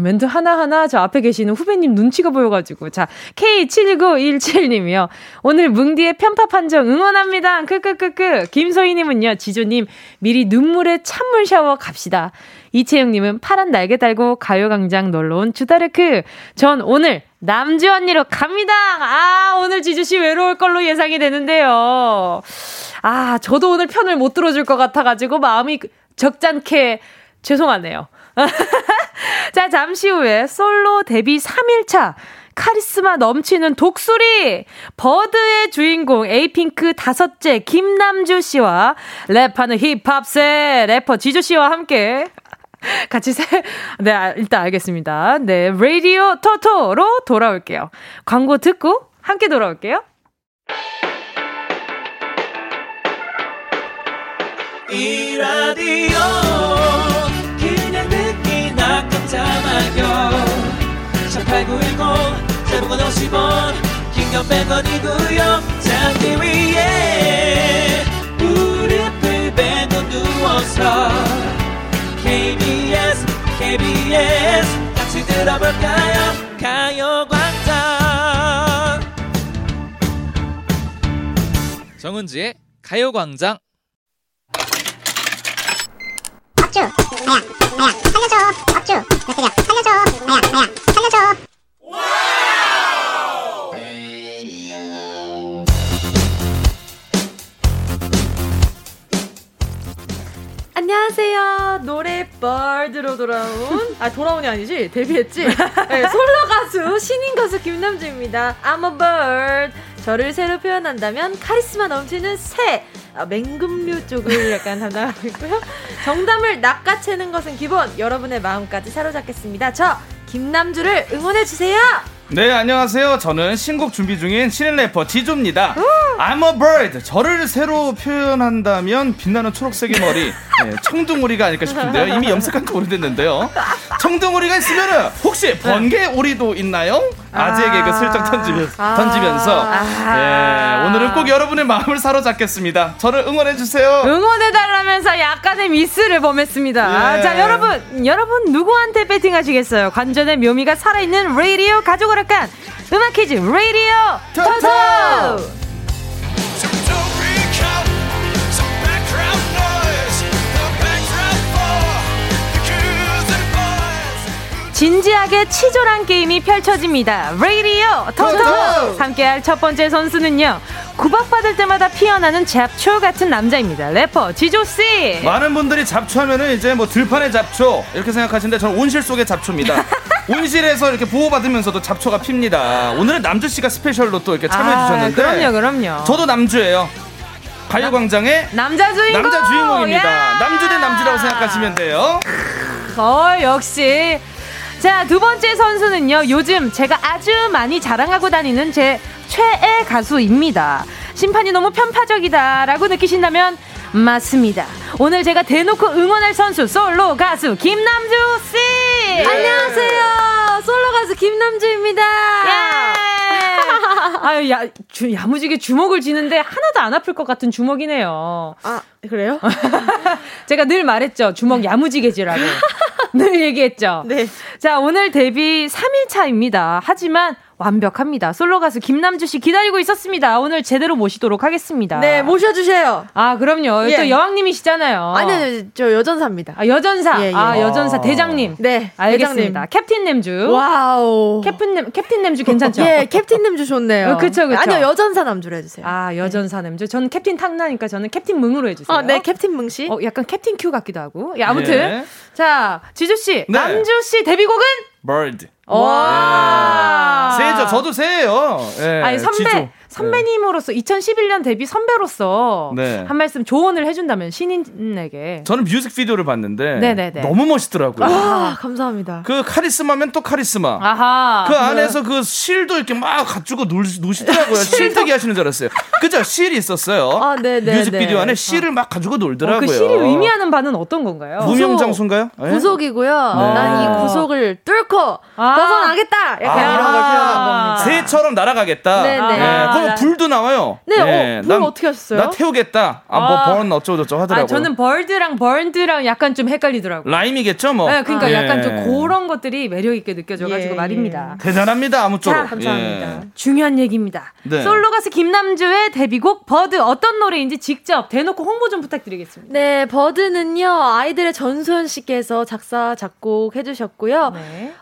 멘트 하나하나 저 앞에 계시는 후배님 눈치가 보여가지고. 자, K7917님이요. 오늘 뭉디의 편파 판정 응원합니다. 크크크크. 김소희님은요, 지조님, 미리 눈물에 찬물 샤워 갑시다. 이채영님은 파란 날개 달고 가요광장 놀러온 주다르크. 전 오늘 남주 언니로 갑니다. 오늘 지조씨 외로울 걸로 예상이 되는데요. 저도 오늘 편을 못 들어줄 것 같아가지고 마음이 적잖게 죄송하네요. 자, 잠시 후에 솔로 데뷔 3일차 카리스마 넘치는 독수리 버드의 주인공 에이핑크 5째 김남주 씨와 랩하는 힙합세 래퍼 지조 씨와 함께 같이 네, 일단 알겠습니다. 네, 라디오 토토로 돌아올게요. 광고 듣고 함께 돌아올게요. 이 라디오 그냥 듣기나 깜짝마요 18910 대부분 50원 긴겸 100원이구요 잔디 위에 무릎을 베고 누워서 KBS 같이 들어볼까요 가요광장 정은지의 가요광장 업주, 나야, 살려줘. 업주, 나 살려줘. 나야, 살려줘. 안녕하세요. 노래 버드로 돌아온 돌아온이 아니지? 데뷔했지? 네, 솔로 가수, 신인 가수 김남주입니다. I'm a bird. 저를 새로 표현한다면 카리스마 넘치는 새. 맹금류 쪽을 약간 담당하고 있고요. 정답을 낚아채는 것은 기본. 여러분의 마음까지 사로잡겠습니다. 저 김남주를 응원해주세요. 네, 안녕하세요. 저는 신곡 준비 중인 신인 래퍼 지조입니다. I'm a bird. 저를 새로 표현한다면 빛나는 초록색의 머리. 네, 청둥오리가 아닐까 싶은데요. 이미 염색한 지 오래됐는데요. 청둥오리가 있으면 혹시 번개오리도 있나요? 아재 개그 슬쩍 던지면서 네, 오늘은 꼭 여러분의 마음을 사로잡겠습니다. 저를 응원해주세요. 응원해달라면서 약간의 미스를 범했습니다. 예. 자, 여러분 누구한테 배팅하시겠어요? 관전의 묘미가 살아있는 라디오 가족을 약간 음악 퀴즈 라디오 토토! 진지하게 치졸한 게임이 펼쳐집니다. 라디오 토토! 함께할 첫 번째 선수는요. 구박받을 때마다 피어나는 잡초 같은 남자입니다. 래퍼 지조씨. 많은 분들이 잡초하면은 이제 뭐 들판의 잡초 이렇게 생각하시는데 저는 온실 속의 잡초입니다. 온실에서 이렇게 보호받으면서도 잡초가 핍니다. 오늘은 남주씨가 스페셜로 또 이렇게 참여해주셨는데 그럼요. 저도 남주예요. 가요광장의 남자 주인공입니다. 남주 대 남주라고 생각하시면 돼요. 역시. 자, 두 번째 선수는요. 요즘 제가 아주 많이 자랑하고 다니는 제 최애 가수입니다. 심판이 너무 편파적이다라고 느끼신다면 맞습니다. 오늘 제가 대놓고 응원할 선수 솔로 가수 김남주 씨. 예. 안녕하세요. 솔로 가수 김남주입니다. 예. 야무지게 주먹을 쥐는데 하나도 안 아플 것 같은 주먹이네요. 그래요? 제가 늘 말했죠. 주먹 야무지게 쥐라고. 늘 얘기했죠. 네. 자, 오늘 데뷔 3일차입니다. 하지만 완벽합니다. 솔로 가수 김남주 씨 기다리고 있었습니다. 오늘 제대로 모시도록 하겠습니다. 네, 모셔주세요. 아, 그럼요. 예. 또 여왕님이시잖아요. 아니, 저 여전사입니다. 아, 여전사. 예, 예. 아, 여전사 대장님. 네, 알겠습니다. 대장님. 캡틴 남주. 와우. 캡틴 남주 괜찮죠? 예, 캡틴 남주 좋네요. 그렇죠, 그렇죠. 아니요, 여전사 남주로 해주세요. 아, 여전사 남주. 저는 캡틴 탕나니까 저는 캡틴 뭉으로 해주세요. 아, 네, 캡틴 뭉 씨. 약간 캡틴 큐 같기도 하고. 예, 아무튼 예. 자, 지조 씨, 네. 남주 씨 데뷔곡은 Bird. 와. 네. 세죠. 저도 세예요. 네. 아니, 선배님으로서 2011년 데뷔 선배로서 네. 한 말씀 조언을 해준다면 신인에게. 저는 뮤직비디오를 봤는데 네네네. 너무 멋있더라고요. 아, 감사합니다. 그 카리스마면 또 카리스마. 아하. 그 안에서 그 실도 이렇게 막 갖추고 노시더라고요. 실뜨기 하시는 줄 알았어요. 그죠? 실이 있었어요. 아, 네네. 뮤직비디오 안에 실을 막 가지고 놀더라고요. 그 실이 의미하는 바는 어떤 건가요? 무명장수인가요? 구속이고요. 네. 난 이 구속을 뚫고 벗어나겠다. 약간 이런 걸 표현한 겁니다. 새처럼 날아가겠다. 네네. 네. 그럼 불도 나와요. 네, 네. 불 어떻게 하셨어요? 나 태우겠다. 아, 뭐 번 어쩌고저쩌고 하더라고요. 아, 저는 벌드랑 번드랑 약간 좀 헷갈리더라고요. 라임이겠죠, 뭐. 네, 그러니까 아. 약간 좀 그런 것들이 매력 있게 느껴져가지고 예. 말입니다. 대단합니다, 아무쪼록. 감사합니다. 예. 중요한 얘기입니다. 네. 솔로 가수 김남주의 데뷔곡 버드 어떤 노래인지 직접 대놓고 홍보 좀 부탁드리겠습니다. 네, 버드는요 아이들의 전소연 씨께서 작사 작곡 해주셨고요. 네.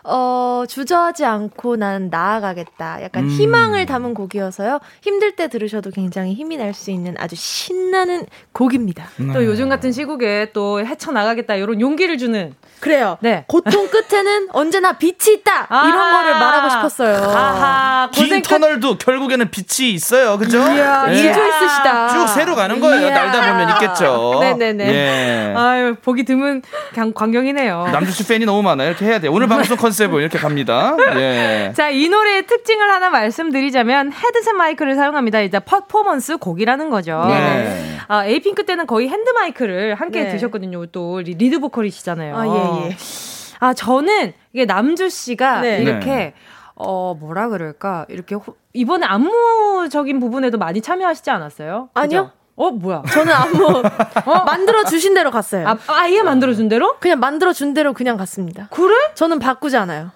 주저하지 않고 난 나아가겠다. 약간 희망을 담은 곡이어서요. 힘들 때 들으셔도 굉장히 힘이 날 수 있는 아주 신나는 곡입니다. 또 요즘 같은 시국에 또 헤쳐나가겠다 이런 용기를 주는 그래요. 네. 고통 끝에는 언제나 빛이 있다. 아~ 이런 거를 말하고 싶었어요. 아하. 긴 터널도 결국에는 빛이 있어요. 그죠? 이야, 네. 이조 있으시다. 쭉 새로 가는 거예요. 이야. 날다 보면 있겠죠. 네네네. 예. 아유, 보기 드문 광경이네요. 남주씨 팬이 너무 많아요. 이렇게 해야 돼. 오늘 방송 컨셉은 이렇게 갑니다. 예. 자, 이 노래의 특징을 하나 말씀드리자면 헤드셋 마이크를 사용합니다. 이제 퍼포먼스 곡이라는 거죠. 네. 아, 에이핑크 때는 거의 핸드 마이크를 함께 네. 드셨거든요. 또 리드 보컬이시잖아요. 아, 예, 예. 아, 저는 이게 남주 씨가 네. 이렇게 네. 뭐라 그럴까? 이렇게 이번에 안무적인 부분에도 많이 참여하시지 않았어요? 아니요. 그죠? 뭐야? 저는 안무 만들어 주신 대로 갔어요. 아예 만들어 준 대로? 그냥 만들어 준 대로 그냥 갔습니다. 그래? 저는 바꾸지 않아요.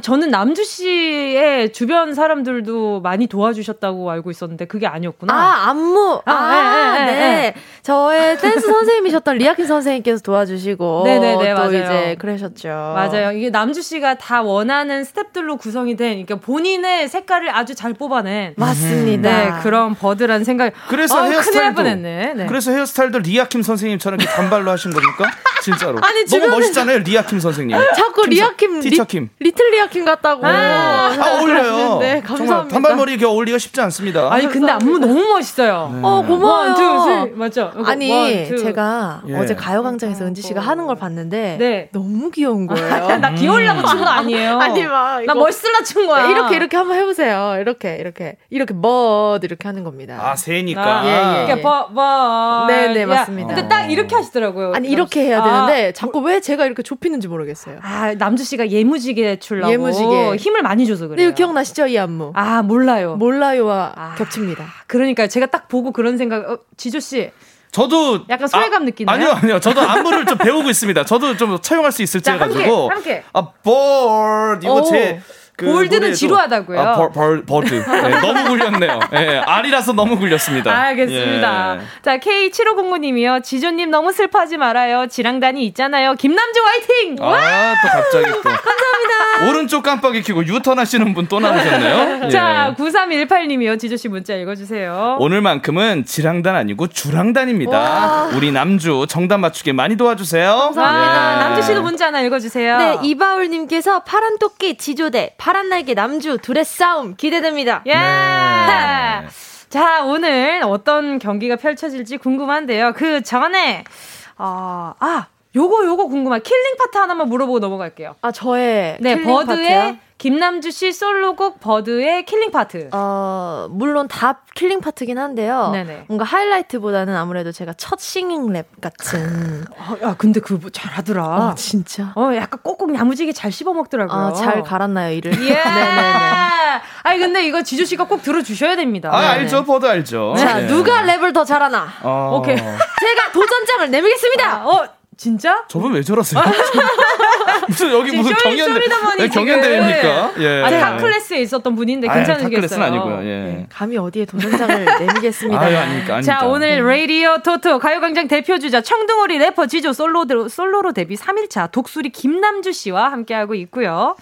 저는 남주 씨의 주변 사람들도 많이 도와주셨다고 알고 있었는데 그게 아니었구나. 아, 안무. 네. 저의 댄스 선생님이셨던 리아킴 선생님께서 도와주시고 네네네, 또 맞아요. 이제 그러셨죠. 맞아요. 이게 남주 씨가 다 원하는 스텝들로 구성이 된 그러니까 본인의 색깔을 아주 잘 뽑아낸. 맞습니다. 네, 그런 버드라는 생각. 그래서 헤어스타일. 네. 그래서 헤어스타일도 리아킴 선생님처럼 이렇게 단발로 하신 겁니까? 진짜로. 아니, 너무 멋있잖아요, 리아킴 선생님. 자꾸 리아킴, 티처킴. 리틀 리아킴 같다고. 아, 어울려요. 네, 감사합니다. 정말 단발머리 이렇게 어울리기가 쉽지 않습니다. 아니, 근데 안무 너무 멋있어요. 네. 고마워요. One, two, 맞죠? 아니, 제가 어제 가요광장에서 은지 씨가 하는 걸 봤는데 네. 너무 귀여운 거예요. 나 귀여우려고 춘 거 아니에요. 아니, 나 멋있으려 춘 거야. 이렇게 한번 해보세요. 이렇게 멋 이렇게 하는 겁니다. 아, 새니까. 예, 예. 네네, 맞습니다. 근데 딱 이렇게 하시더라고요. 아니, 이렇게 해야 되는데 자꾸 왜 제가 이렇게 좁히는지 모르겠어요. 아, 남주 씨가 예무지게 출라고 예무지게 힘을 많이 줘서 그래요. 네, 기억나시죠 이 안무? 아, 몰라요와 겹칩니다. 그러니까 제가 딱 보고 그런 생각. 지조 씨. 저도 약간 소외감 느끼네요. 아니요. 저도 안무를 좀 배우고 있습니다. 저도 좀 차용할 수 있을지 해가지고. 함께. 아, bored 이거 제. 볼드는 지루하다고요. 버드. 네, 너무 굴렸네요. 네, 알이라서 너무 굴렸습니다. 알겠습니다. 예. 자, K7509님이요. 지조님 너무 슬퍼하지 말아요. 지랑단이 있잖아요. 김남주 화이팅! 또 갑자기 또. 감사합니다. 오른쪽 깜빡이 켜고 유턴하시는 분 또 나오셨네요. 예. 자, 9318님이요. 지조씨 문자 읽어주세요. 오늘만큼은 지랑단 아니고 주랑단입니다. 와. 우리 남주 정답 맞추게 많이 도와주세요. 감사합니다. 예. 남주씨도 문자 하나 읽어주세요. 네, 이바울님께서 파란 토끼 지조대 파란 날개 남주 둘의 싸움 기대됩니다. 예. 네. 자, 오늘 어떤 경기가 펼쳐질지 궁금한데요. 그 전에 요거 궁금한 킬링 파트 하나만 물어보고 넘어갈게요. 아, 저의 네, 킬링 버드의 파트요? 김남주 씨 솔로곡 버드의 킬링 파트. 물론 다 킬링 파트긴 한데요. 네네. 뭔가 하이라이트보다는 아무래도 제가 첫 싱잉 랩 같은. 야, 근데 그거 잘하더라. 진짜. 약간 꼭꼭 야무지게 잘 씹어먹더라고요. 잘 갈았나요, 이를? 예. 네네네. 아니, 근데 이거 지조 씨가 꼭 들어주셔야 됩니다. 아, 알죠, 버드 알죠. 자, 네. 누가 랩을 더 잘하나? 오케이. 제가 도전장을 내밀겠습니다. 진짜? 저분 왜 저러세요? 무슨 여기 무슨 경연대회입니까? 예. 아니, 각 클래스에 있었던 분인데 괜찮으시겠어요? 각 클래스는 아니고요. 예. 네, 감히 어디에 도전장을 내미겠습니다. 아유, 아닙니까, 아닙니다. 자, 오늘 라디오 토토 가요광장 대표주자 청둥오리 래퍼 지조 솔로로 데뷔 3일차 독수리 김남주 씨와 함께하고 있고요.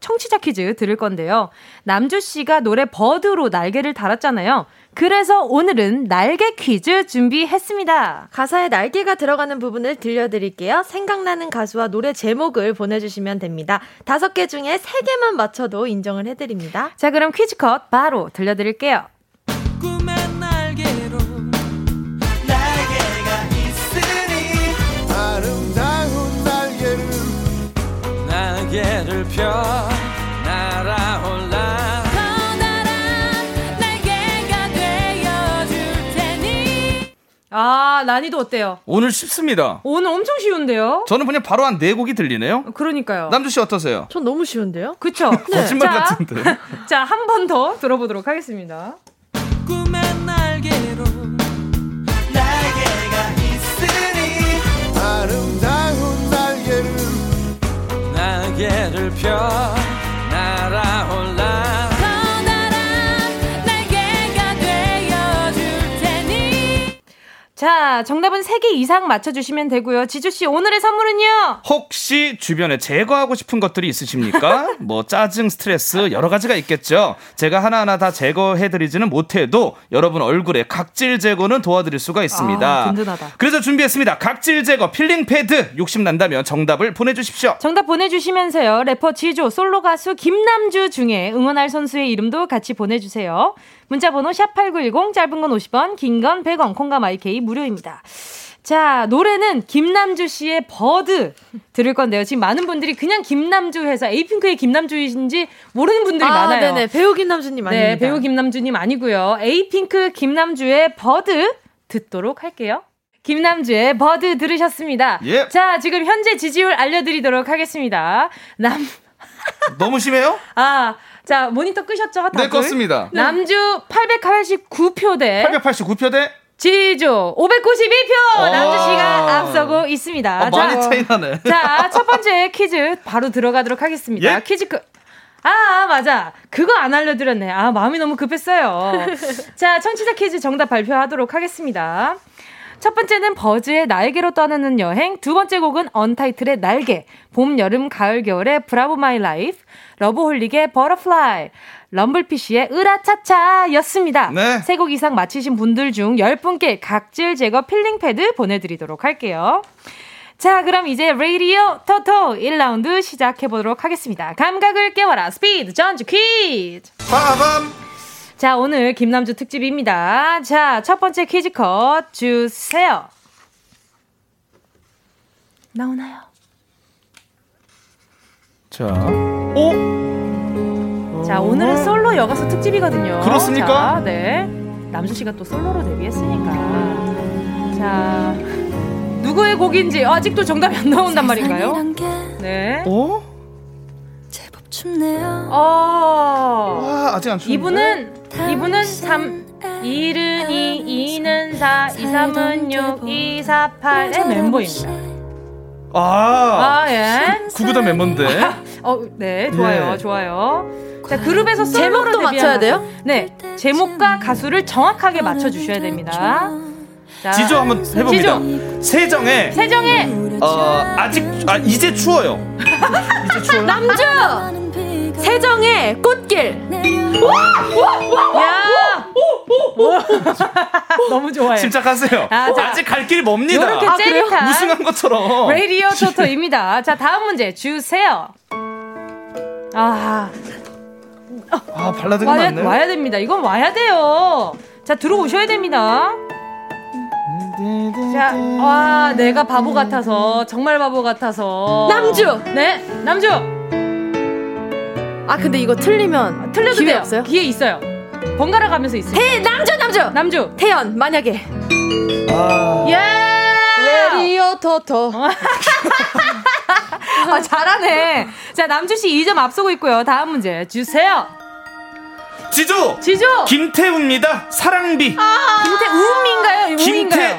청취자 퀴즈 들을 건데요. 남주 씨가 노래 버드로 날개를 달았잖아요. 그래서 오늘은 날개 퀴즈 준비했습니다. 가사에 날개가 들어가는 부분을 들려드릴게요. 생각나는 가수와 노래 제목을 보내주시면 됩니다. 5개 중에 3개만 맞춰도 인정을 해드립니다. 자, 그럼 퀴즈 컷 바로 들려드릴게요. 꿈의 날개로 날개가 있으니 아름다운 날개를 펴 날아올라 아, 난이도 어때요? 오늘 쉽습니다. 오늘 엄청 쉬운데요? 저는 그냥 바로 한 4곡이 들리네요? 그러니까요. 남주씨 어떠세요? 전 너무 쉬운데요? 그쵸? 네. 거짓말 자, 같은데. 자, 한 번 더 들어보도록 하겠습니다. 꿈의 날개로 날개가 있으니 아름다운 날개를 펴 날아올라 자, 정답은 3개 이상 맞춰주시면 되고요. 지주씨, 오늘의 선물은요? 혹시 주변에 제거하고 싶은 것들이 있으십니까? 뭐 짜증, 스트레스 여러 가지가 있겠죠. 제가 하나하나 다 제거해드리지는 못해도 여러분 얼굴에 각질 제거는 도와드릴 수가 있습니다. 아, 든든하다. 그래서 준비했습니다. 각질 제거 필링 패드. 욕심난다면 정답을 보내주십시오. 정답 보내주시면서요. 래퍼 지조, 솔로 가수 김남주 중에 응원할 선수의 이름도 같이 보내주세요. 문자번호 샵8910, 짧은 건 50원, 긴 건 100원, 콩과 마이케이 무료입니다. 자, 노래는 김남주 씨의 버드 들을 건데요. 지금 많은 분들이 그냥 김남주 회사, 에이핑크의 김남주이신지 모르는 분들이 많아요. 네네, 배우 김남주님 아닙니다. 네, 배우 김남주님 아니고요. 에이핑크 김남주의 버드 듣도록 할게요. 김남주의 버드 들으셨습니다. 예. 자, 지금 현재 지지율 알려드리도록 하겠습니다. 너무 심해요? 아, 자, 모니터 끄셨죠? 다들? 네, 껐습니다. 남주 889표 대 889표 대 지조 592표. 남주씨가 앞서고 있습니다. 많이 차이나네. 자, 첫 번째 퀴즈 바로 들어가도록 하겠습니다. 예? 퀴즈 맞아. 그거 안 알려드렸네. 아, 마음이 너무 급했어요. 자, 청취자 퀴즈 정답 발표하도록 하겠습니다. 첫 번째는 버즈의 날개로 떠나는 여행, 두 번째 곡은 언타이틀의 날개, 봄, 여름, 가을, 겨울의 브라보 마이 라이프, 러브홀릭의 버터플라이, 럼블피쉬의 으라차차였습니다. 네. 세 곡 이상 맞히신 분들 중 10분께 각질 제거 필링 패드 보내드리도록 할게요. 자, 그럼 이제 라디오 토토 1라운드 시작해보도록 하겠습니다. 감각을 깨워라 스피드 전주 퀴즈. 빠밤. 자, 오늘 김남주 특집입니다. 자, 첫 번째 퀴즈 컷 주세요. 나오나요? 자, 자, 오늘은 솔로 여가수 특집이거든요. 그렇습니까? 자, 네. 남주 씨가 또 솔로로 데뷔했으니까. 자, 누구의 곡인지 아직도 정답이 안 나온단 말인가요? 네. 어? 제법 춥네요. 와, 아직 안 춥네. 이분은 3, 1은 2, 2는 4, 2, 3은 6, 2, 4, 8의 멤버입니다. 아, 예. 구구단 멤버인데. 네, 좋아요, 네. 좋아요. 자, 그룹에서 솔로로 제목도 맞춰야 돼요? 네, 제목과 가수를 정확하게 맞춰주셔야 됩니다. 자, 지조 한번 해봅니다. 지조. 세정의 이제 추워요. 이제 추워요. 남주 세정의 꽃길. 너무 좋아요. 침착하세요. 아직 갈 길이 멉니다. 이렇게 째리타 무승한 것처럼. 라디오 토토입니다. 자, 다음 문제 주세요. 발라드가 많네요. 와야 됩니다. 이건 와야 돼요. 자, 들어오셔야 됩니다. 자, 내가 바보 같아서, 정말 바보 같아서. 남주! 네, 남주! 아, 근데 이거 틀리면. 틀려도 기회 돼요. 없어요? 기회 있어요. 번갈아 가면서 있어요. 남주! 태연, 만약에. 예! 레디오 토토. 아, 잘하네. 자, 남주씨 2점 앞서고 있고요. 다음 문제 주세요. 지조 김태우입니다. 사랑비. 김태우인가요?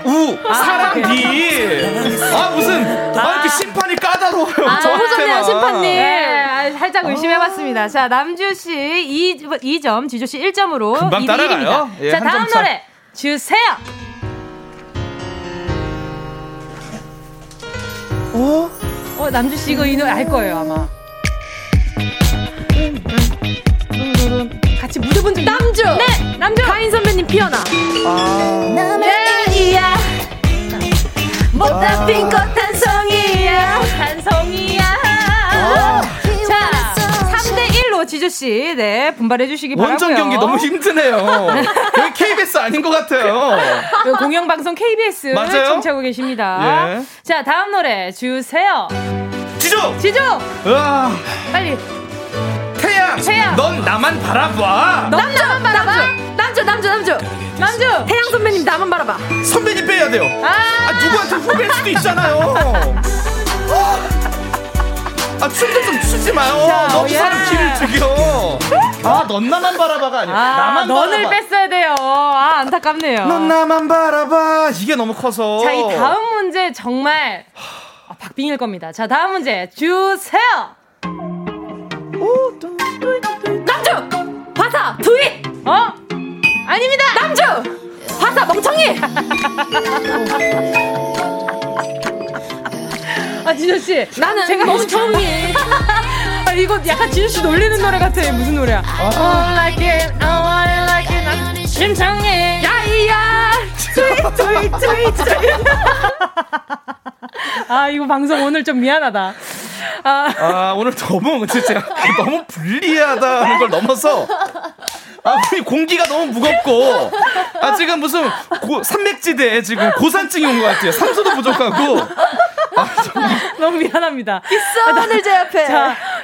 김태우 사랑비. 아 무슨 이렇게 심판이 까다로워요. 너무 좋네요 심판님. 네, 살짝 의심해봤습니다. 자 남주씨 2점 지조씨 1점으로 금방 따라가요. 예, 자 다음 노래 주세요. 오? 남주씨 이거 이 노래 알 거예요 아마. 같이 무대 본적 남주! 네! 남주! 가인 선배님 피어나. 남의 일이야. 못다 핀 것 한송이야. 자, 3대1로 지조씨, 네, 분발해주시기 바랍니다. 원정 경기 너무 힘드네요. 여기 KBS 아닌 것 같아요. 공영방송 KBS 청취하고 계십니다. 예. 자, 다음 노래 주세요. 지조! 으아. 빨리. 태양. 넌 나만 바라봐. 넌 나만 바라봐. 남주. 태양 선배님 나만 바라봐. 선배님 빼야 돼요. 아 누구한테 후배일 수도 있잖아요. 아 춤도 좀 추지 마요. 너무 사람 길을 죽여. 아 넌 나만 바라봐가 아니야. 나만 너를 바라봐. 뺐어야 돼요. 아 안타깝네요. 넌 나만 바라봐. 이게 너무 커서. 자 이 다음 문제 정말 박빙일 겁니다. 자 다음 문제 주세요. 남주! 바사! 두잇! 어? 아닙니다! 남주! 바사! 멍청이! 아, 지조씨. 나는 제가 멍청이. 아, 이거 약간 지조씨 놀리는 노래 같아. 무슨 노래야? I want it like it. 심청이! 야이야! 두잇! 아, 이거 방송 오늘 좀 미안하다. 아 오늘 너무 진짜 너무 불리하다는 걸 넘어서 공기가 너무 무겁고 지금 무슨 산맥지대에 지금 고산증이 온 것 같아요. 산소도 부족하고 너무 미안합니다. 기선을 제압해.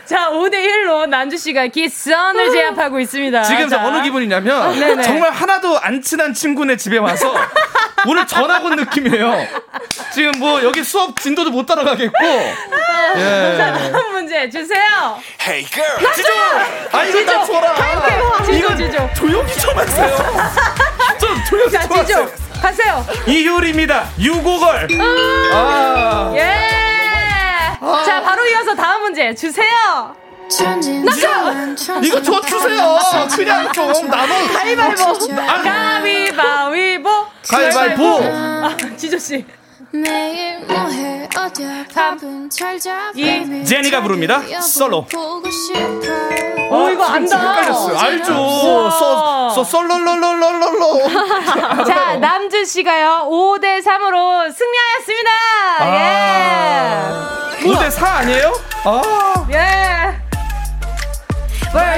자 5대1로 남주씨가 기선을 제압하고 있습니다. 지금 어느 기분이냐면 정말 하나도 안 친한 친구네 집에 와서 오늘 전학 온 느낌이에요. 지금 여기 수업 진도도 못 따라가겠고. 예. 자, 다음 문제 주세요. Hey girl. 지조. 아니 나 줘라. 지조. 조용히 좀 하세요. 좀 조용히 좀 하세요. 가세요. 이효리입니다. 유고걸. 예. 자, 바로 이어서 다음 문제 주세요. 나도 이거 줘 주세요. 그냥 좀 나눠. 가위바위보. 아, 지조 씨. 매일 뭐해 어디야 밥은 잘 잡아. 제니가 부릅니다. 솔로. 오 이거 안다. 알죠. 솔로로로로로로. 자 남준 씨가요 5대 3으로 승리하였습니다. 예. 5대 4 아니에요? 아.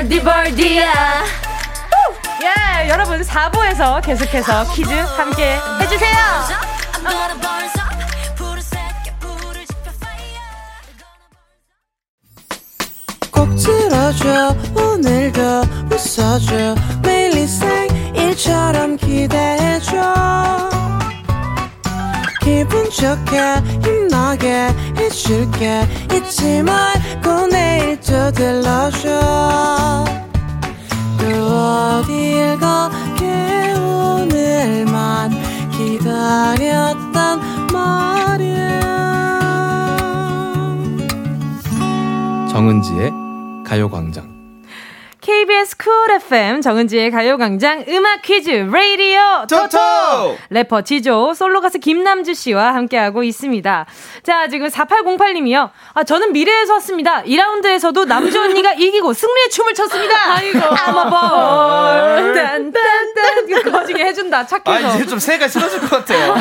예. 벌디야. 예 여러분 4부에서 계속해서 퀴즈 함께 해주세요. 꼭 들어줘 오늘도 웃어줘 매일 일상일처럼 기대해줘 기분 좋게 힘나게 해줄게 잊지 말고 내일 또 들러줘 또 어딜 가게 오늘만 기다렸단 말이야 정은지의 가요광장 KBS 쿨 FM 정은지의 가요광장 음악 퀴즈 라디오 토토 래퍼 지조 솔로 가수 김남주 씨와 함께하고 있습니다. 자 지금 4808님이요. 저는 미래에서 왔습니다. 2라운드에서도 남주 언니가 이기고 승리의 춤을 췄습니다. 아이고 아마벌 딴딴딴 이거 거지게 해준다 착해서. 이제 좀 새가 싫어질 것 같아요.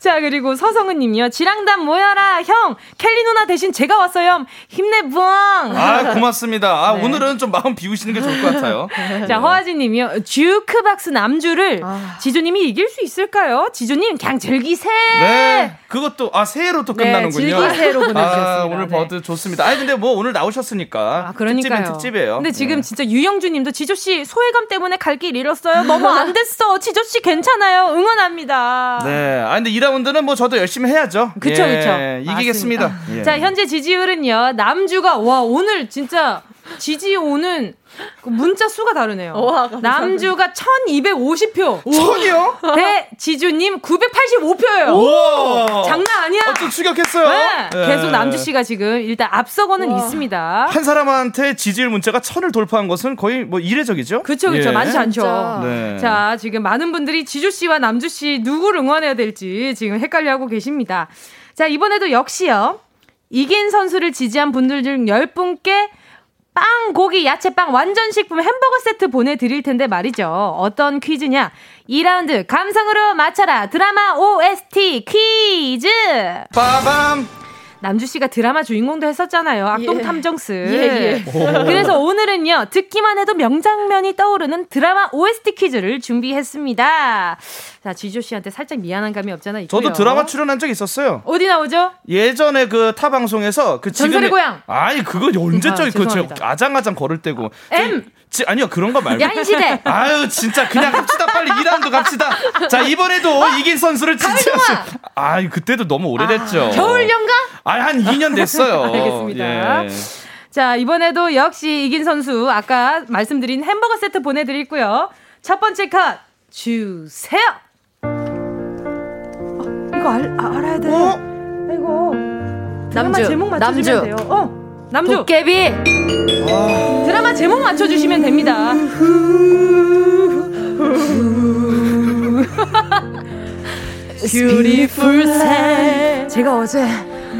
자 그리고 서성은님이요. 지랑단 모여라 형 켈리 누나 대신 제가 왔어요. 힘내부엉. 고맙습니다. 네. 오늘은 좀 마음 비우시는 게 좋을 것 같아요. 자 허아진님이요. 듀크박스 남주를 지조님이 이길 수 있을까요? 지조님 그냥 즐기세. 네. 그것도 새해로 또 끝나는군요. 네, 즐기세로 보내주셨습니다. 오늘 버드 좋습니다. 근데 오늘 나오셨으니까. 그러니까요. 특집이에요. 근데 지금 진짜 유영주님도 지조씨 소외감 때문에 갈 길 잃었어요. 너무 안 됐어. 지조씨 괜찮아요. 응원합니다. 네. 근데 2라운드는 저도 열심히 해야죠. 그쵸. 이기겠습니다. 예. 자, 현재 지지율은요. 남주가 오늘 진짜 지지오는 문자 수가 다르네요. 우와, 남주가 1250표. 1000이요? 대 지주님 985표예요. 오! 장난 아니야. 또 추격했어요. 네. 네. 계속 남주 씨가 지금 일단 앞서고는 우와. 있습니다. 한 사람한테 지지율 문자가 1000을 돌파한 것은 거의 뭐 이례적이죠? 그렇죠. 그렇죠. 예. 많지 않죠. 네. 자, 지금 많은 분들이 지주 씨와 남주 씨 누구를 응원해야 될지 지금 헷갈려하고 계십니다. 자, 이번에도 역시요. 이긴 선수를 지지한 분들 중 10분께 빵, 고기, 야채빵, 완전식품 햄버거 세트 보내드릴 텐데 말이죠. 어떤 퀴즈냐? 2라운드 감성으로 맞춰라 드라마 OST 퀴즈. 빠밤. 남주 씨가 드라마 주인공도 했었잖아요. 악동탐정스. 예. 그래서 오늘은요. 듣기만 해도 명장면이 떠오르는 드라마 OST 퀴즈를 준비했습니다. 자, 지조 씨한테 살짝 미안한 감이 없잖아 있고요. 저도 드라마 출연한 적이 있었어요. 어디 나오죠? 예전에 그 타 방송에서 그 전설의 고향. 아니 그거 언제적 그 아장아장 걸을 때고. 아니요 그런 거 말고. 야인시대. 아유 진짜 그냥 갑시다 빨리 2라운드 갑시다. 자 이번에도 이긴 선수를 지지하시고. 아유 그때도 너무 오래됐죠. 겨울연가? 아니 한 2년 됐어요. 알겠습니다. 예. 자 이번에도 역시 이긴 선수 아까 말씀드린 햄버거 세트 보내드리고요. 첫 번째 컷 주세요. 이거 알아야 돼. 이거 드라마 제목 맞춰주면 돼요. 남주. 도깨비. 드라마 제목 맞춰주시면 됩니다. Beautiful Day. 제가 어제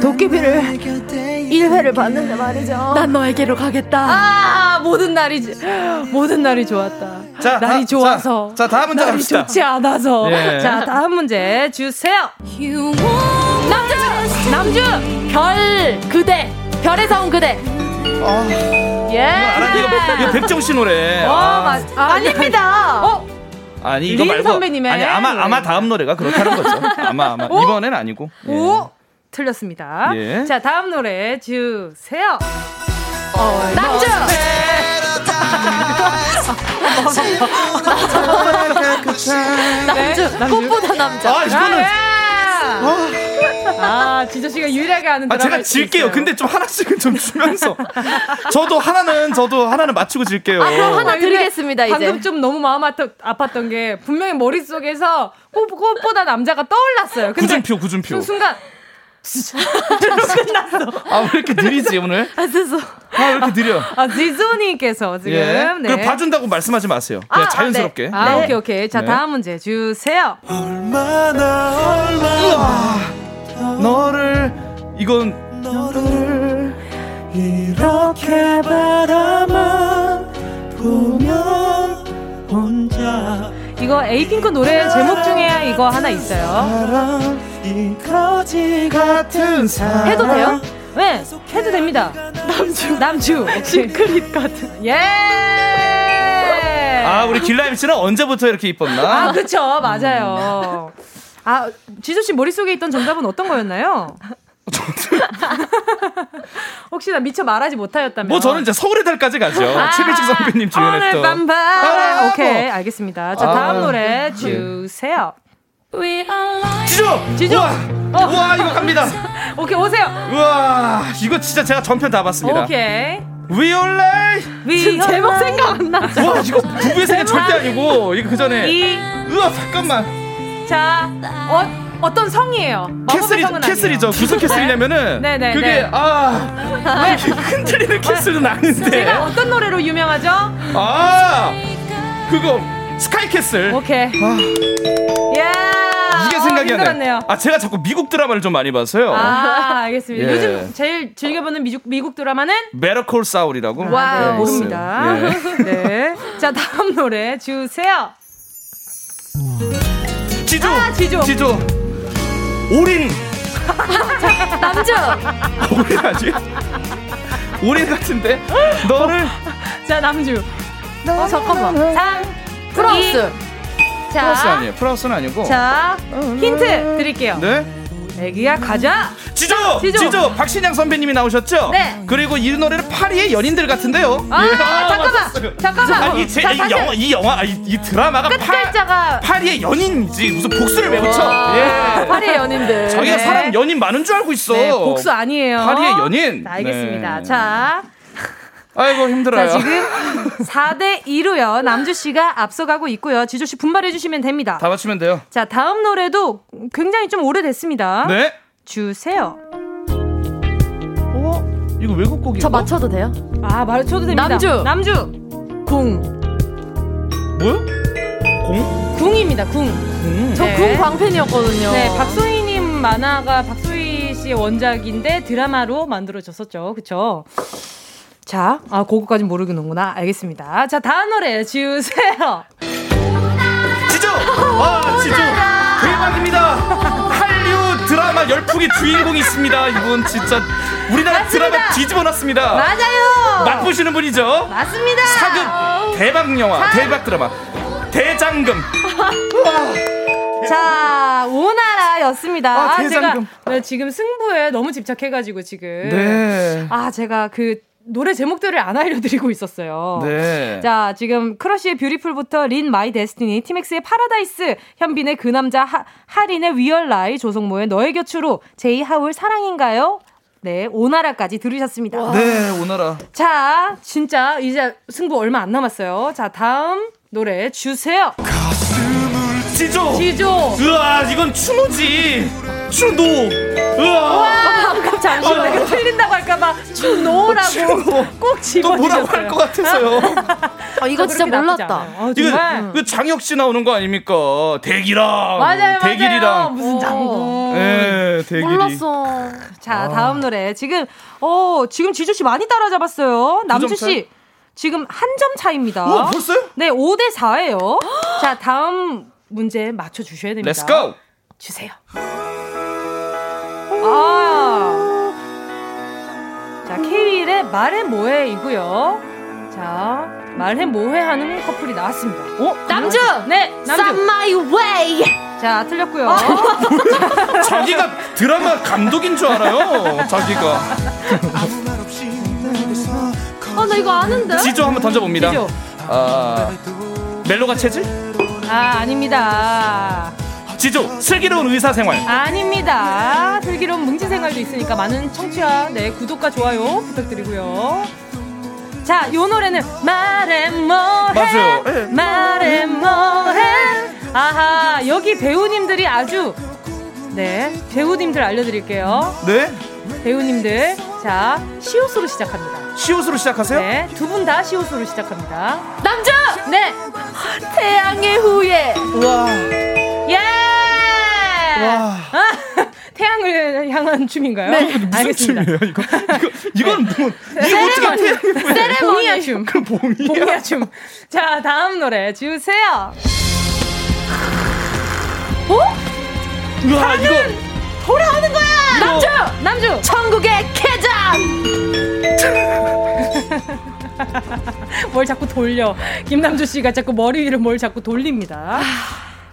도깨비를 1회를 봤는데 말이죠. 난 너에게로 가겠다. 아 모든 날이 좋았다. 자, 날이 좋아서. 자 다음 문제 갑시다. 날이 좋지 않아서. 예. 자 다음 문제 주세요. 남주 별 그대. 별에서 온 그대. 예. 이거 백정 씨 노래. 아닙니다. 아니 이거 말고. 선배님의. 아니 아마 다음 노래가 그렇다는 거죠. 아마 이번엔 아니고. 오 틀렸습니다. 예. 자 다음 노래 주세요. 남주. 남주 꽃보다 남자. 아 이거는. 아, 지조 씨가 유일하게 아는 드라마. 제가 질게요. 있어요. 근데 좀 하나씩은 좀 주면서. 저도 하나는 맞추고 질게요. 아, 그럼 하나 드리겠습니다. 방금 이제. 좀 너무 마음 아팠던 게 분명히 머릿속에서 꽃보다 남자가 떠올랐어요. 근데 구준표. 순간 끝났어. 아, 왜 이렇게 느리지 오늘? 왜 이렇게 느려? 아, 지조님께서 지금. 예. 네. 그럼 봐준다고 말씀하지 마세요. 그냥 자연스럽게. 네. 네. 오케이. 자, 네. 다음 문제 주세요. 얼마나 너를 이렇게 바라만 보면 혼자. 이거 에이핑크 노래 제목 중에 이거 하나 있어요. 해도 돼요? 네, 해도 됩니다. 남주. 시크릿 같은. 예. 아, 우리 길라임 씨는 언제부터 이렇게 이뻤나? 아, 그쵸, 맞아요. 아, 지조 씨 머릿속에 있던 정답은 어떤 거였나요? 혹시나 미처 말하지 못하였다면. 뭐 저는 이제 서울의 달까지 가죠. 최민식 선배님 주연했던. 오늘 밤. 오케이, 알겠습니다. 자, 다음 노래 주세요. 지조! 우와, 이거 갑니다. 오케이, 오세요. 우와, 이거 진짜 제가 전편 다 봤습니다. 오케이. We all right. 지금 제목 생각 안 나죠? 와, 이거 부부의 세계 절대 아니고, 이거 그 전에. 우와, 잠깐만. 자, 어떤 성이에요? 캐슬이죠. 무슨 캐슬이냐면은 네? 그게 네. 흔들리는 캐슬은 아닌데. 제가 어떤 노래로 유명하죠? 그거 스카이 캐슬. 오케이. 이게 생각이 안 나네요. 제가 자꾸 미국 드라마를 좀 많이 봐서요. 알겠습니다. 예. 요즘 제일 즐겨보는 미국 드라마는 메라콜 사울이라고. 와, 모릅니다. 네. 네. 자, 다음 노래 주세요. 지조. 올인. 남주. 올인 아직? 올인 같은데? 너를. 자, 남주. 잠깐만. 3, 플러스. 자. 플러스는 아니고. 자, 힌트 드릴게요. 네. 애기야 가자. 지조 박신양 선배님이 나오셨죠? 네. 그리고 이 노래는 파리의 연인들 같은데요. 잠깐만. 아니 이 드라마가 끝글자가 파리의 연인이지 무슨 복수를 왜 붙여? 예. 파리의 연인들. 자기가 사람 연인 많은 줄 알고 있어. 네, 복수 아니에요. 파리의 연인. 알겠습니다. 네. 자. 아이고 힘들어요. 자, 지금 4대 2로요. 남주 씨가 앞서가고 있고요. 지조 씨 분발해 주시면 됩니다. 다 맞추면 돼요. 자, 다음 노래도 굉장히 좀 오래됐습니다. 네. 주세요. 어? 이거 외국 곡이에요? 저 맞춰도 돼요? 아, 맞춰도 됩니다. 남주. 궁. 뭐요? 궁? 궁입니다. 궁. 저 궁 네. 광팬이었거든요. 네, 박소희님 만화가 박소희 씨의 원작인데 드라마로 만들어졌었죠. 그렇죠? 자, 아, 그거까지 모르겠는구나. 알겠습니다. 자, 다음 노래 지우세요. 지조! 아, 지조! 대박입니다. 한류 드라마 열풍의 주인공이 있습니다. 이분 진짜 우리나라 맞습니다. 드라마 뒤집어놨습니다. 맞아요. 맛보시는 분이죠. 맞습니다. 4급 대박 영화, 대박 드라마 대장금. 자, 오나라였습니다. 아, 대장금. 제가 네, 지금 승부에 너무 집착해가지고 지금. 네. 아, 제가 그 노래 제목들을 안 알려드리고 있었어요. 네. 자, 지금 크러쉬의 뷰티풀부터 린 마이 데스티니, 티맥스의 파라다이스, 현빈의 그 남자, 하린의 위얼라이, 조성모의 너의 곁으로, 제이 하울 사랑인가요? 네, 오나라까지 들으셨습니다. 와. 네, 오나라. 자, 진짜 이제 승부 얼마 안 남았어요. 자, 다음 노래 주세요. 가슴을 지조. 으아, 이건 추노지. 추노. 으아. 잠시만요. 틀린다고 할까봐 추노라고 꼭 집어주셨어요. 또 뭐라고 할 것 같아서요. 아, 이거 진짜 몰랐다. 아, 정말? 이거 장혁 씨 나오는 거 아닙니까? 대기랑. 맞아요. 대길이랑. 무슨 장군. 네, 대길이. 몰랐어. 자, 다음 노래. 지금 지조 씨 많이 따라잡았어요. 남주 씨. 지금 한 점 차이입니다. 와, 벌써요? 네, 5대 4예요. 자, 다음 문제 맞춰 주셔야 됩니다. Let's go. 주세요. 아. 자, 케이윌의 말해 뭐해이고요. 자, 말해 뭐해 하는 커플이 나왔습니다. 어? 남주. 네, 남주. Some my way. 자, 틀렸고요. 자기가 드라마 감독인 줄 알아요. 자기가. 아, 나 이거 아는데. 지조 한번 던져봅니다. 지조. 아, 멜로가 체질? 아, 아닙니다. 지조, 슬기로운 의사생활. 아닙니다. 슬기로운 뭉치생활도 있으니까 많은 청취와 네, 구독과 좋아요 부탁드리고요. 자, 요 노래는 말해 뭐해. 맞아요. 네. 말해 뭐해. 아하, 여기 배우님들이 아주 네, 배우님들 알려드릴게요. 네? 배우님들, 자, 시옷으로 시작합니다. 시옷으로 시작하세요? 네, 두 분 다 시옷으로 시작합니다. 남자! 네! 태양의 후예! 우와. 예! 와. 태양을 향한 춤인가요? 네. 무슨 춤이에요? 이건 뭐, 이거 어떻게 태양의 세레모니아 춤. 그럼 봉이야 춤. 자, 다음 노래 주세요. 어? 우와, 이거. 돌아오는 거야! 남주! 천국의 쾌장! 뭘 자꾸 돌려. 김남주 씨가 자꾸 머리 위로 뭘 자꾸 돌립니다.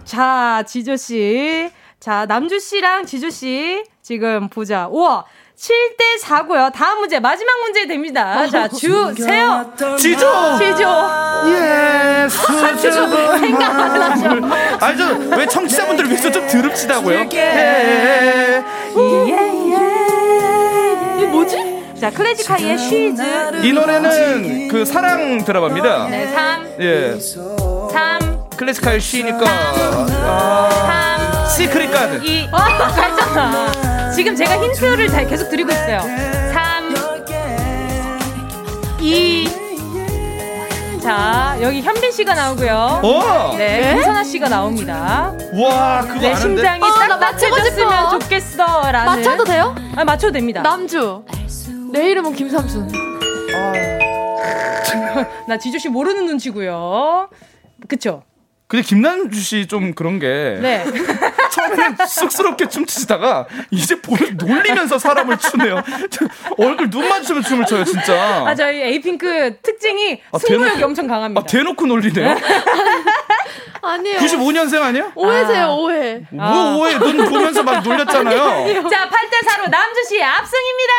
자, 지조 씨. 자, 남주 씨랑 지조 씨. 지금 보자. 우와! 7대 4고요. 다음 문제, 마지막 문제 됩니다. 자, 주세요. 지조. 예스. 지조 생각 안 나죠. 아니, 저 왜 청취자분들 위해서 좀 드럽시다고요? 이게 뭐지? 자, 클래식하이의 쉬즈. 이 노래는 그 사랑 드라마입니다. 네, 삶. 예. 삶. 클래식하이 쉬니까. 삶. 시크릿 가든. 잘했잖아. 지금 제가 힌트를 잘 계속 드리고 있어요. 3, 2. 자, 여기 현빈 씨가 나오고요. 오! 네, 김선아 씨가 나옵니다. 와, 그거 내 심장이 딱 맞춰졌으면 좋겠어라는. 맞춰도 돼요? 아, 맞춰도 됩니다. 남주. 내 이름은 김삼순. 나 지조 씨 모르는 눈치고요. 그쵸? 근데 김남주 씨 좀 그런 게. 네. 처음에는 쑥스럽게 춤추시다가 이제 볼을 놀리면서 사람을 추네요. 얼굴 눈 마주치면 춤을 춰요, 진짜. 아, 저희 에이핑크 특징이 승부욕이 엄청 강합니다. 아, 대놓고 놀리네요? 아니에요. 95년생 아니에요? 오해세요, 아. 오해. 뭐 오해? 눈 보면서 막 놀렸잖아요. 아니요. 자, 8대4로 남주 씨 압승입니다.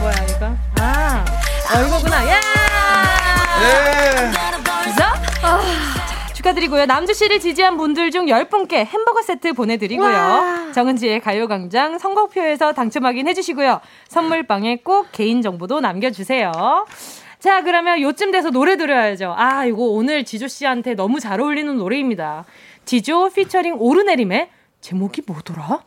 뭐야, 이거? 아, 얼거구나. 예! 예! 그죠? 아, 축하드리고요. 남주씨를 지지한 분들 중 10분께 햄버거 세트 보내드리고요. 와. 정은지의 가요광장 선곡표에서 당첨 확인해주시고요. 선물방에 꼭 개인정보도 남겨주세요. 자, 그러면 요쯤 돼서 노래 들어야죠. 아, 이거 오늘 지조씨한테 너무 잘 어울리는 노래입니다. 지조 피처링 오르내림의 제목이 뭐더라?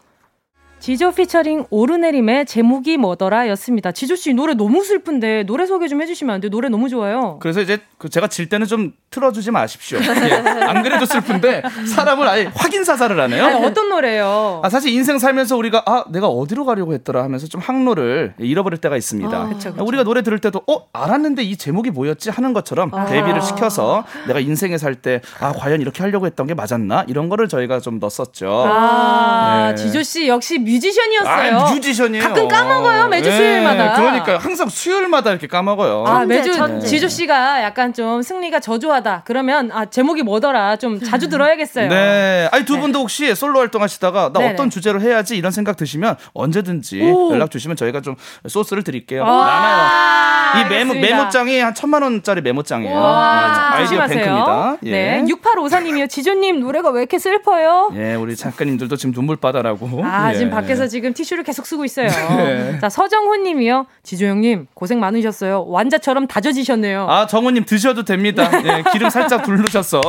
지조 피처링 오르내림의 제목이 뭐더라 였습니다. 지조씨 노래 너무 슬픈데 노래 소개 좀 해주시면 안 돼요? 노래 너무 좋아요. 그래서 이제 제가 질 때는 좀 틀어주지 마십시오. 예. 안 그래도 슬픈데 사람을 아예 확인사살을 하네요. 아니, 어떤 노래예요? 아, 사실 인생 살면서 우리가 아 내가 어디로 가려고 했더라 하면서 좀 항로를 잃어버릴 때가 있습니다. 아, 그쵸, 그쵸. 우리가 노래 들을 때도 알았는데 이 제목이 뭐였지 하는 것처럼 대비를 시켜서 내가 인생에 살 때 아 과연 이렇게 하려고 했던 게 맞았나 이런 거를 저희가 좀 넣었었죠. 아, 네. 지조씨 역시 뮤지션이었어요. 아, 뮤지션이에요. 가끔 까먹어요. 매주 네, 수요일마다. 그러니까요. 항상 수요일마다 이렇게 까먹어요. 아, 매주 네. 지조씨가 약간 좀 승리가 저조하다. 그러면 아 제목이 뭐더라 좀 자주 들어야겠어요. 네. 아니 두 분도 혹시 솔로 활동하시다가 나 네네. 어떤 주제로 해야지 이런 생각 드시면 언제든지 오. 연락 주시면 저희가 좀 소스를 드릴게요. 많아요. 이 메모장이 한 1,000만 원짜리 메모장이에요. 네. 아이디어 뱅크입니다. 예. 네. 6854님이요. 지조님 노래가 왜 이렇게 슬퍼요? 예, 우리 작가님들도 지금 눈물바다라고. 아, 예. 지금 밖에서 지금 티슈를 계속 쓰고 있어요. 네. 자, 서정훈님이요. 지조 형님 고생 많으셨어요. 완자처럼 다져지셨네요. 아, 정훈님 드셔도 됩니다. 예, 기름 살짝 두르셔서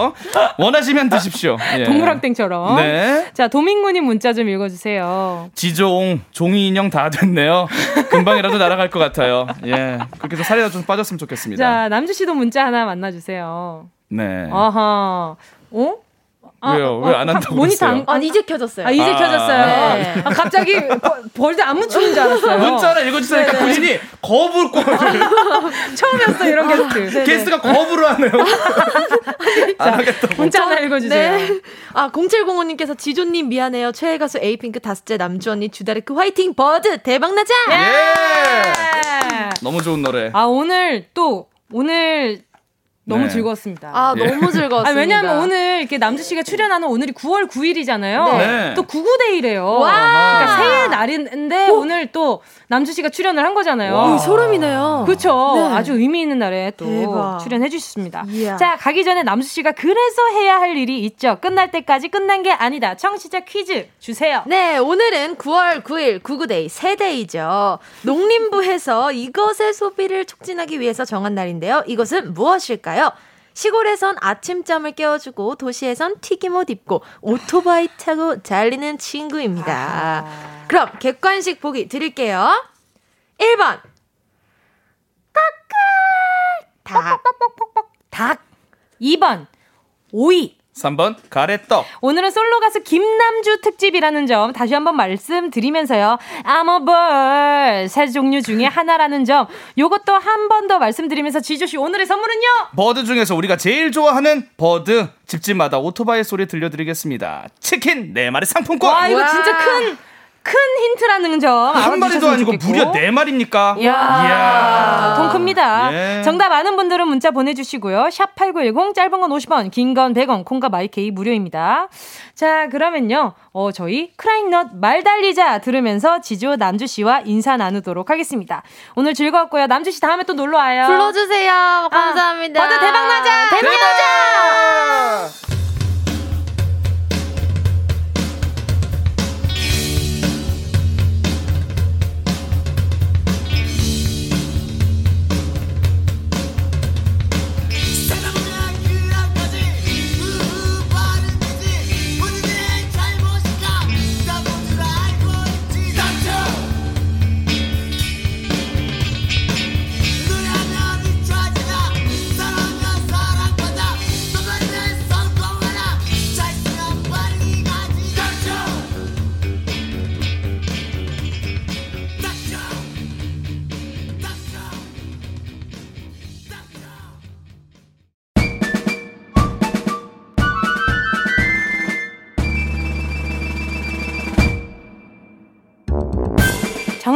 원하시면 드십시오. 예. 동그랑땡처럼. 네. 자, 도민구님 문자 좀 읽어주세요. 지조옹 종이 인형 다 됐네요. 금방이라도 날아갈 것 같아요. 예, 그렇게 해서 살이라도 좀 빠졌으면 좋겠습니다. 자, 남주 씨도 문자 하나 만나주세요. 네. 아하. 어? 아, 왜요? 왜 안 한다고 했어요? 아니 이제 켜졌어요. 아, 이제 켜졌어요. 네. 아, 갑자기 벌대 안 묻히는 줄 알았어요. 문자를 읽어주시니까 본인이 거부를 처음이었어요. 이런 게스트. 게스트가 거부를 하네요. 안 하겠다고. 문자 하나 읽어주세요. 네. 아, 0705님께서 지조님 미안해요. 최애 가수 에이핑크 다섯째 남주 언니 주다르크 화이팅 버드 대박나자. 예. 예. 너무 좋은 노래. 아, 오늘 너무 네. 즐거웠습니다. 아, 예. 너무 즐거웠습니다. 아, 왜냐하면 오늘 이렇게 남주 씨가 출연하는 오늘이 9월 9일이잖아요. 네. 또 99데이래요. 와. 그러니까 새해 날인데 오. 오늘 또 남주 씨가 출연을 한 거잖아요. 오, 소름이네요. 그렇죠. 네. 아주 의미 있는 날에 또 대박. 출연해 주셨습니다. 이야. 자, 가기 전에 남주 씨가 그래서 해야 할 일이 있죠. 끝날 때까지 끝난 게 아니다. 청취자 퀴즈 주세요. 네, 오늘은 9월 9일 99데이 새데이죠. 농림부에서 이것의 소비를 촉진하기 위해서 정한 날인데요. 이것은 무엇일까요? 시골에선 아침잠을 깨워주고 도시에선 튀김옷 입고 오토바이 타고 달리는 친구입니다. 아... 그럼 객관식 보기 드릴게요. 1번 닭 2번 오이 3번 가래떡. 오늘은 솔로 가수 김남주 특집이라는 점 다시 한번 말씀드리면서요. I'm a bird 세 종류 중에 하나라는 점 요것도 한 번 더 말씀드리면서 지조씨 오늘의 선물은요? 버드 중에서 우리가 제일 좋아하는 버드 집집마다 오토바이 소리 들려드리겠습니다. 치킨 4마리 상품권. 와, 이거 진짜 큰 힌트라는 점. 한 마리도 아니고 좋겠고. 무려 4마리입니까? 이야. 돈 큽니다. 예. 정답 아는 분들은 문자 보내주시고요. 샵8910 짧은 건 50원, 긴 건 100원, 콩과 마이케이 무료입니다. 자, 그러면요. 저희 크라잉넛 말 달리자 들으면서 지조 남주씨와 인사 나누도록 하겠습니다. 오늘 즐거웠고요. 남주씨 다음에 또 놀러와요. 불러주세요. 감사합니다. 버드 대박나자. 대박나자.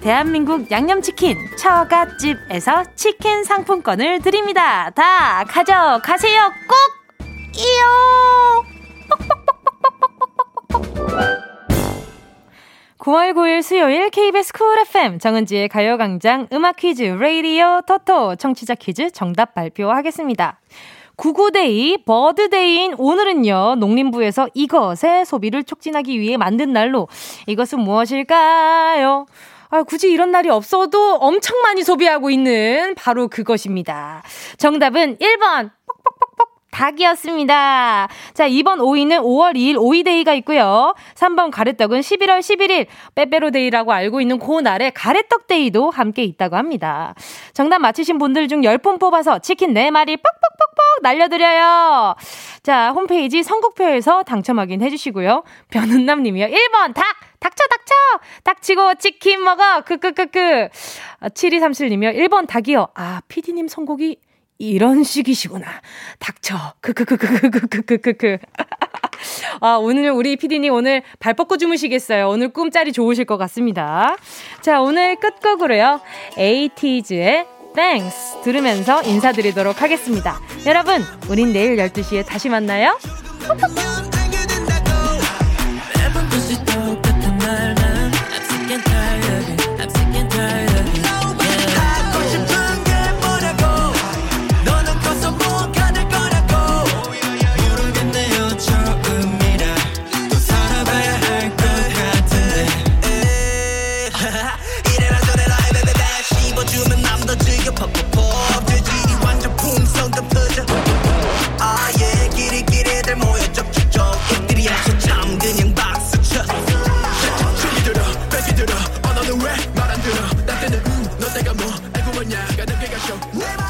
대한민국 양념치킨 처갓집에서 치킨 상품권을 드립니다. 다 가져가세요. 꼭 이요. 9월 9일 수요일 KBS 쿨 FM 정은지의 가요광장 음악 퀴즈 라디오 토토 청취자 퀴즈 정답 발표하겠습니다. 99데이 버드데이인 오늘은요, 농림부에서 이것의 소비를 촉진하기 위해 만든 날로 이것은 무엇일까요? 아, 굳이 이런 날이 없어도 엄청 많이 소비하고 있는 바로 그것입니다. 정답은 1번 닭이었습니다. 자, 이번 오이는 5월 2일 오이데이가 있고요. 3번 가래떡은 11월 11일 빼빼로데이라고 알고 있는 그 날에 가래떡데이도 함께 있다고 합니다. 정답 맞히신 분들 중 10분 뽑아서 치킨 4마리 뻑뻑뻑뻑 날려드려요. 자, 홈페이지 선곡표에서 당첨 확인해 주시고요. 변은남님이요. 1번 닭! 닥쳐! 닥치고 치킨 먹어! 크크크크! 7237님이요. 1번 닭이요. 아, 피디님 선곡이 이런 식이시구나. 닥쳐. 크크크크크크크크크. 아, 오늘 우리 피디님 오늘 발 뻗고 주무시겠어요. 오늘 꿈짜리 좋으실 것 같습니다. 자, 오늘 끝곡으로요. 에이티즈의 Thanks 들으면서 인사드리도록 하겠습니다. 여러분, 우린 내일 12시에 다시 만나요. Never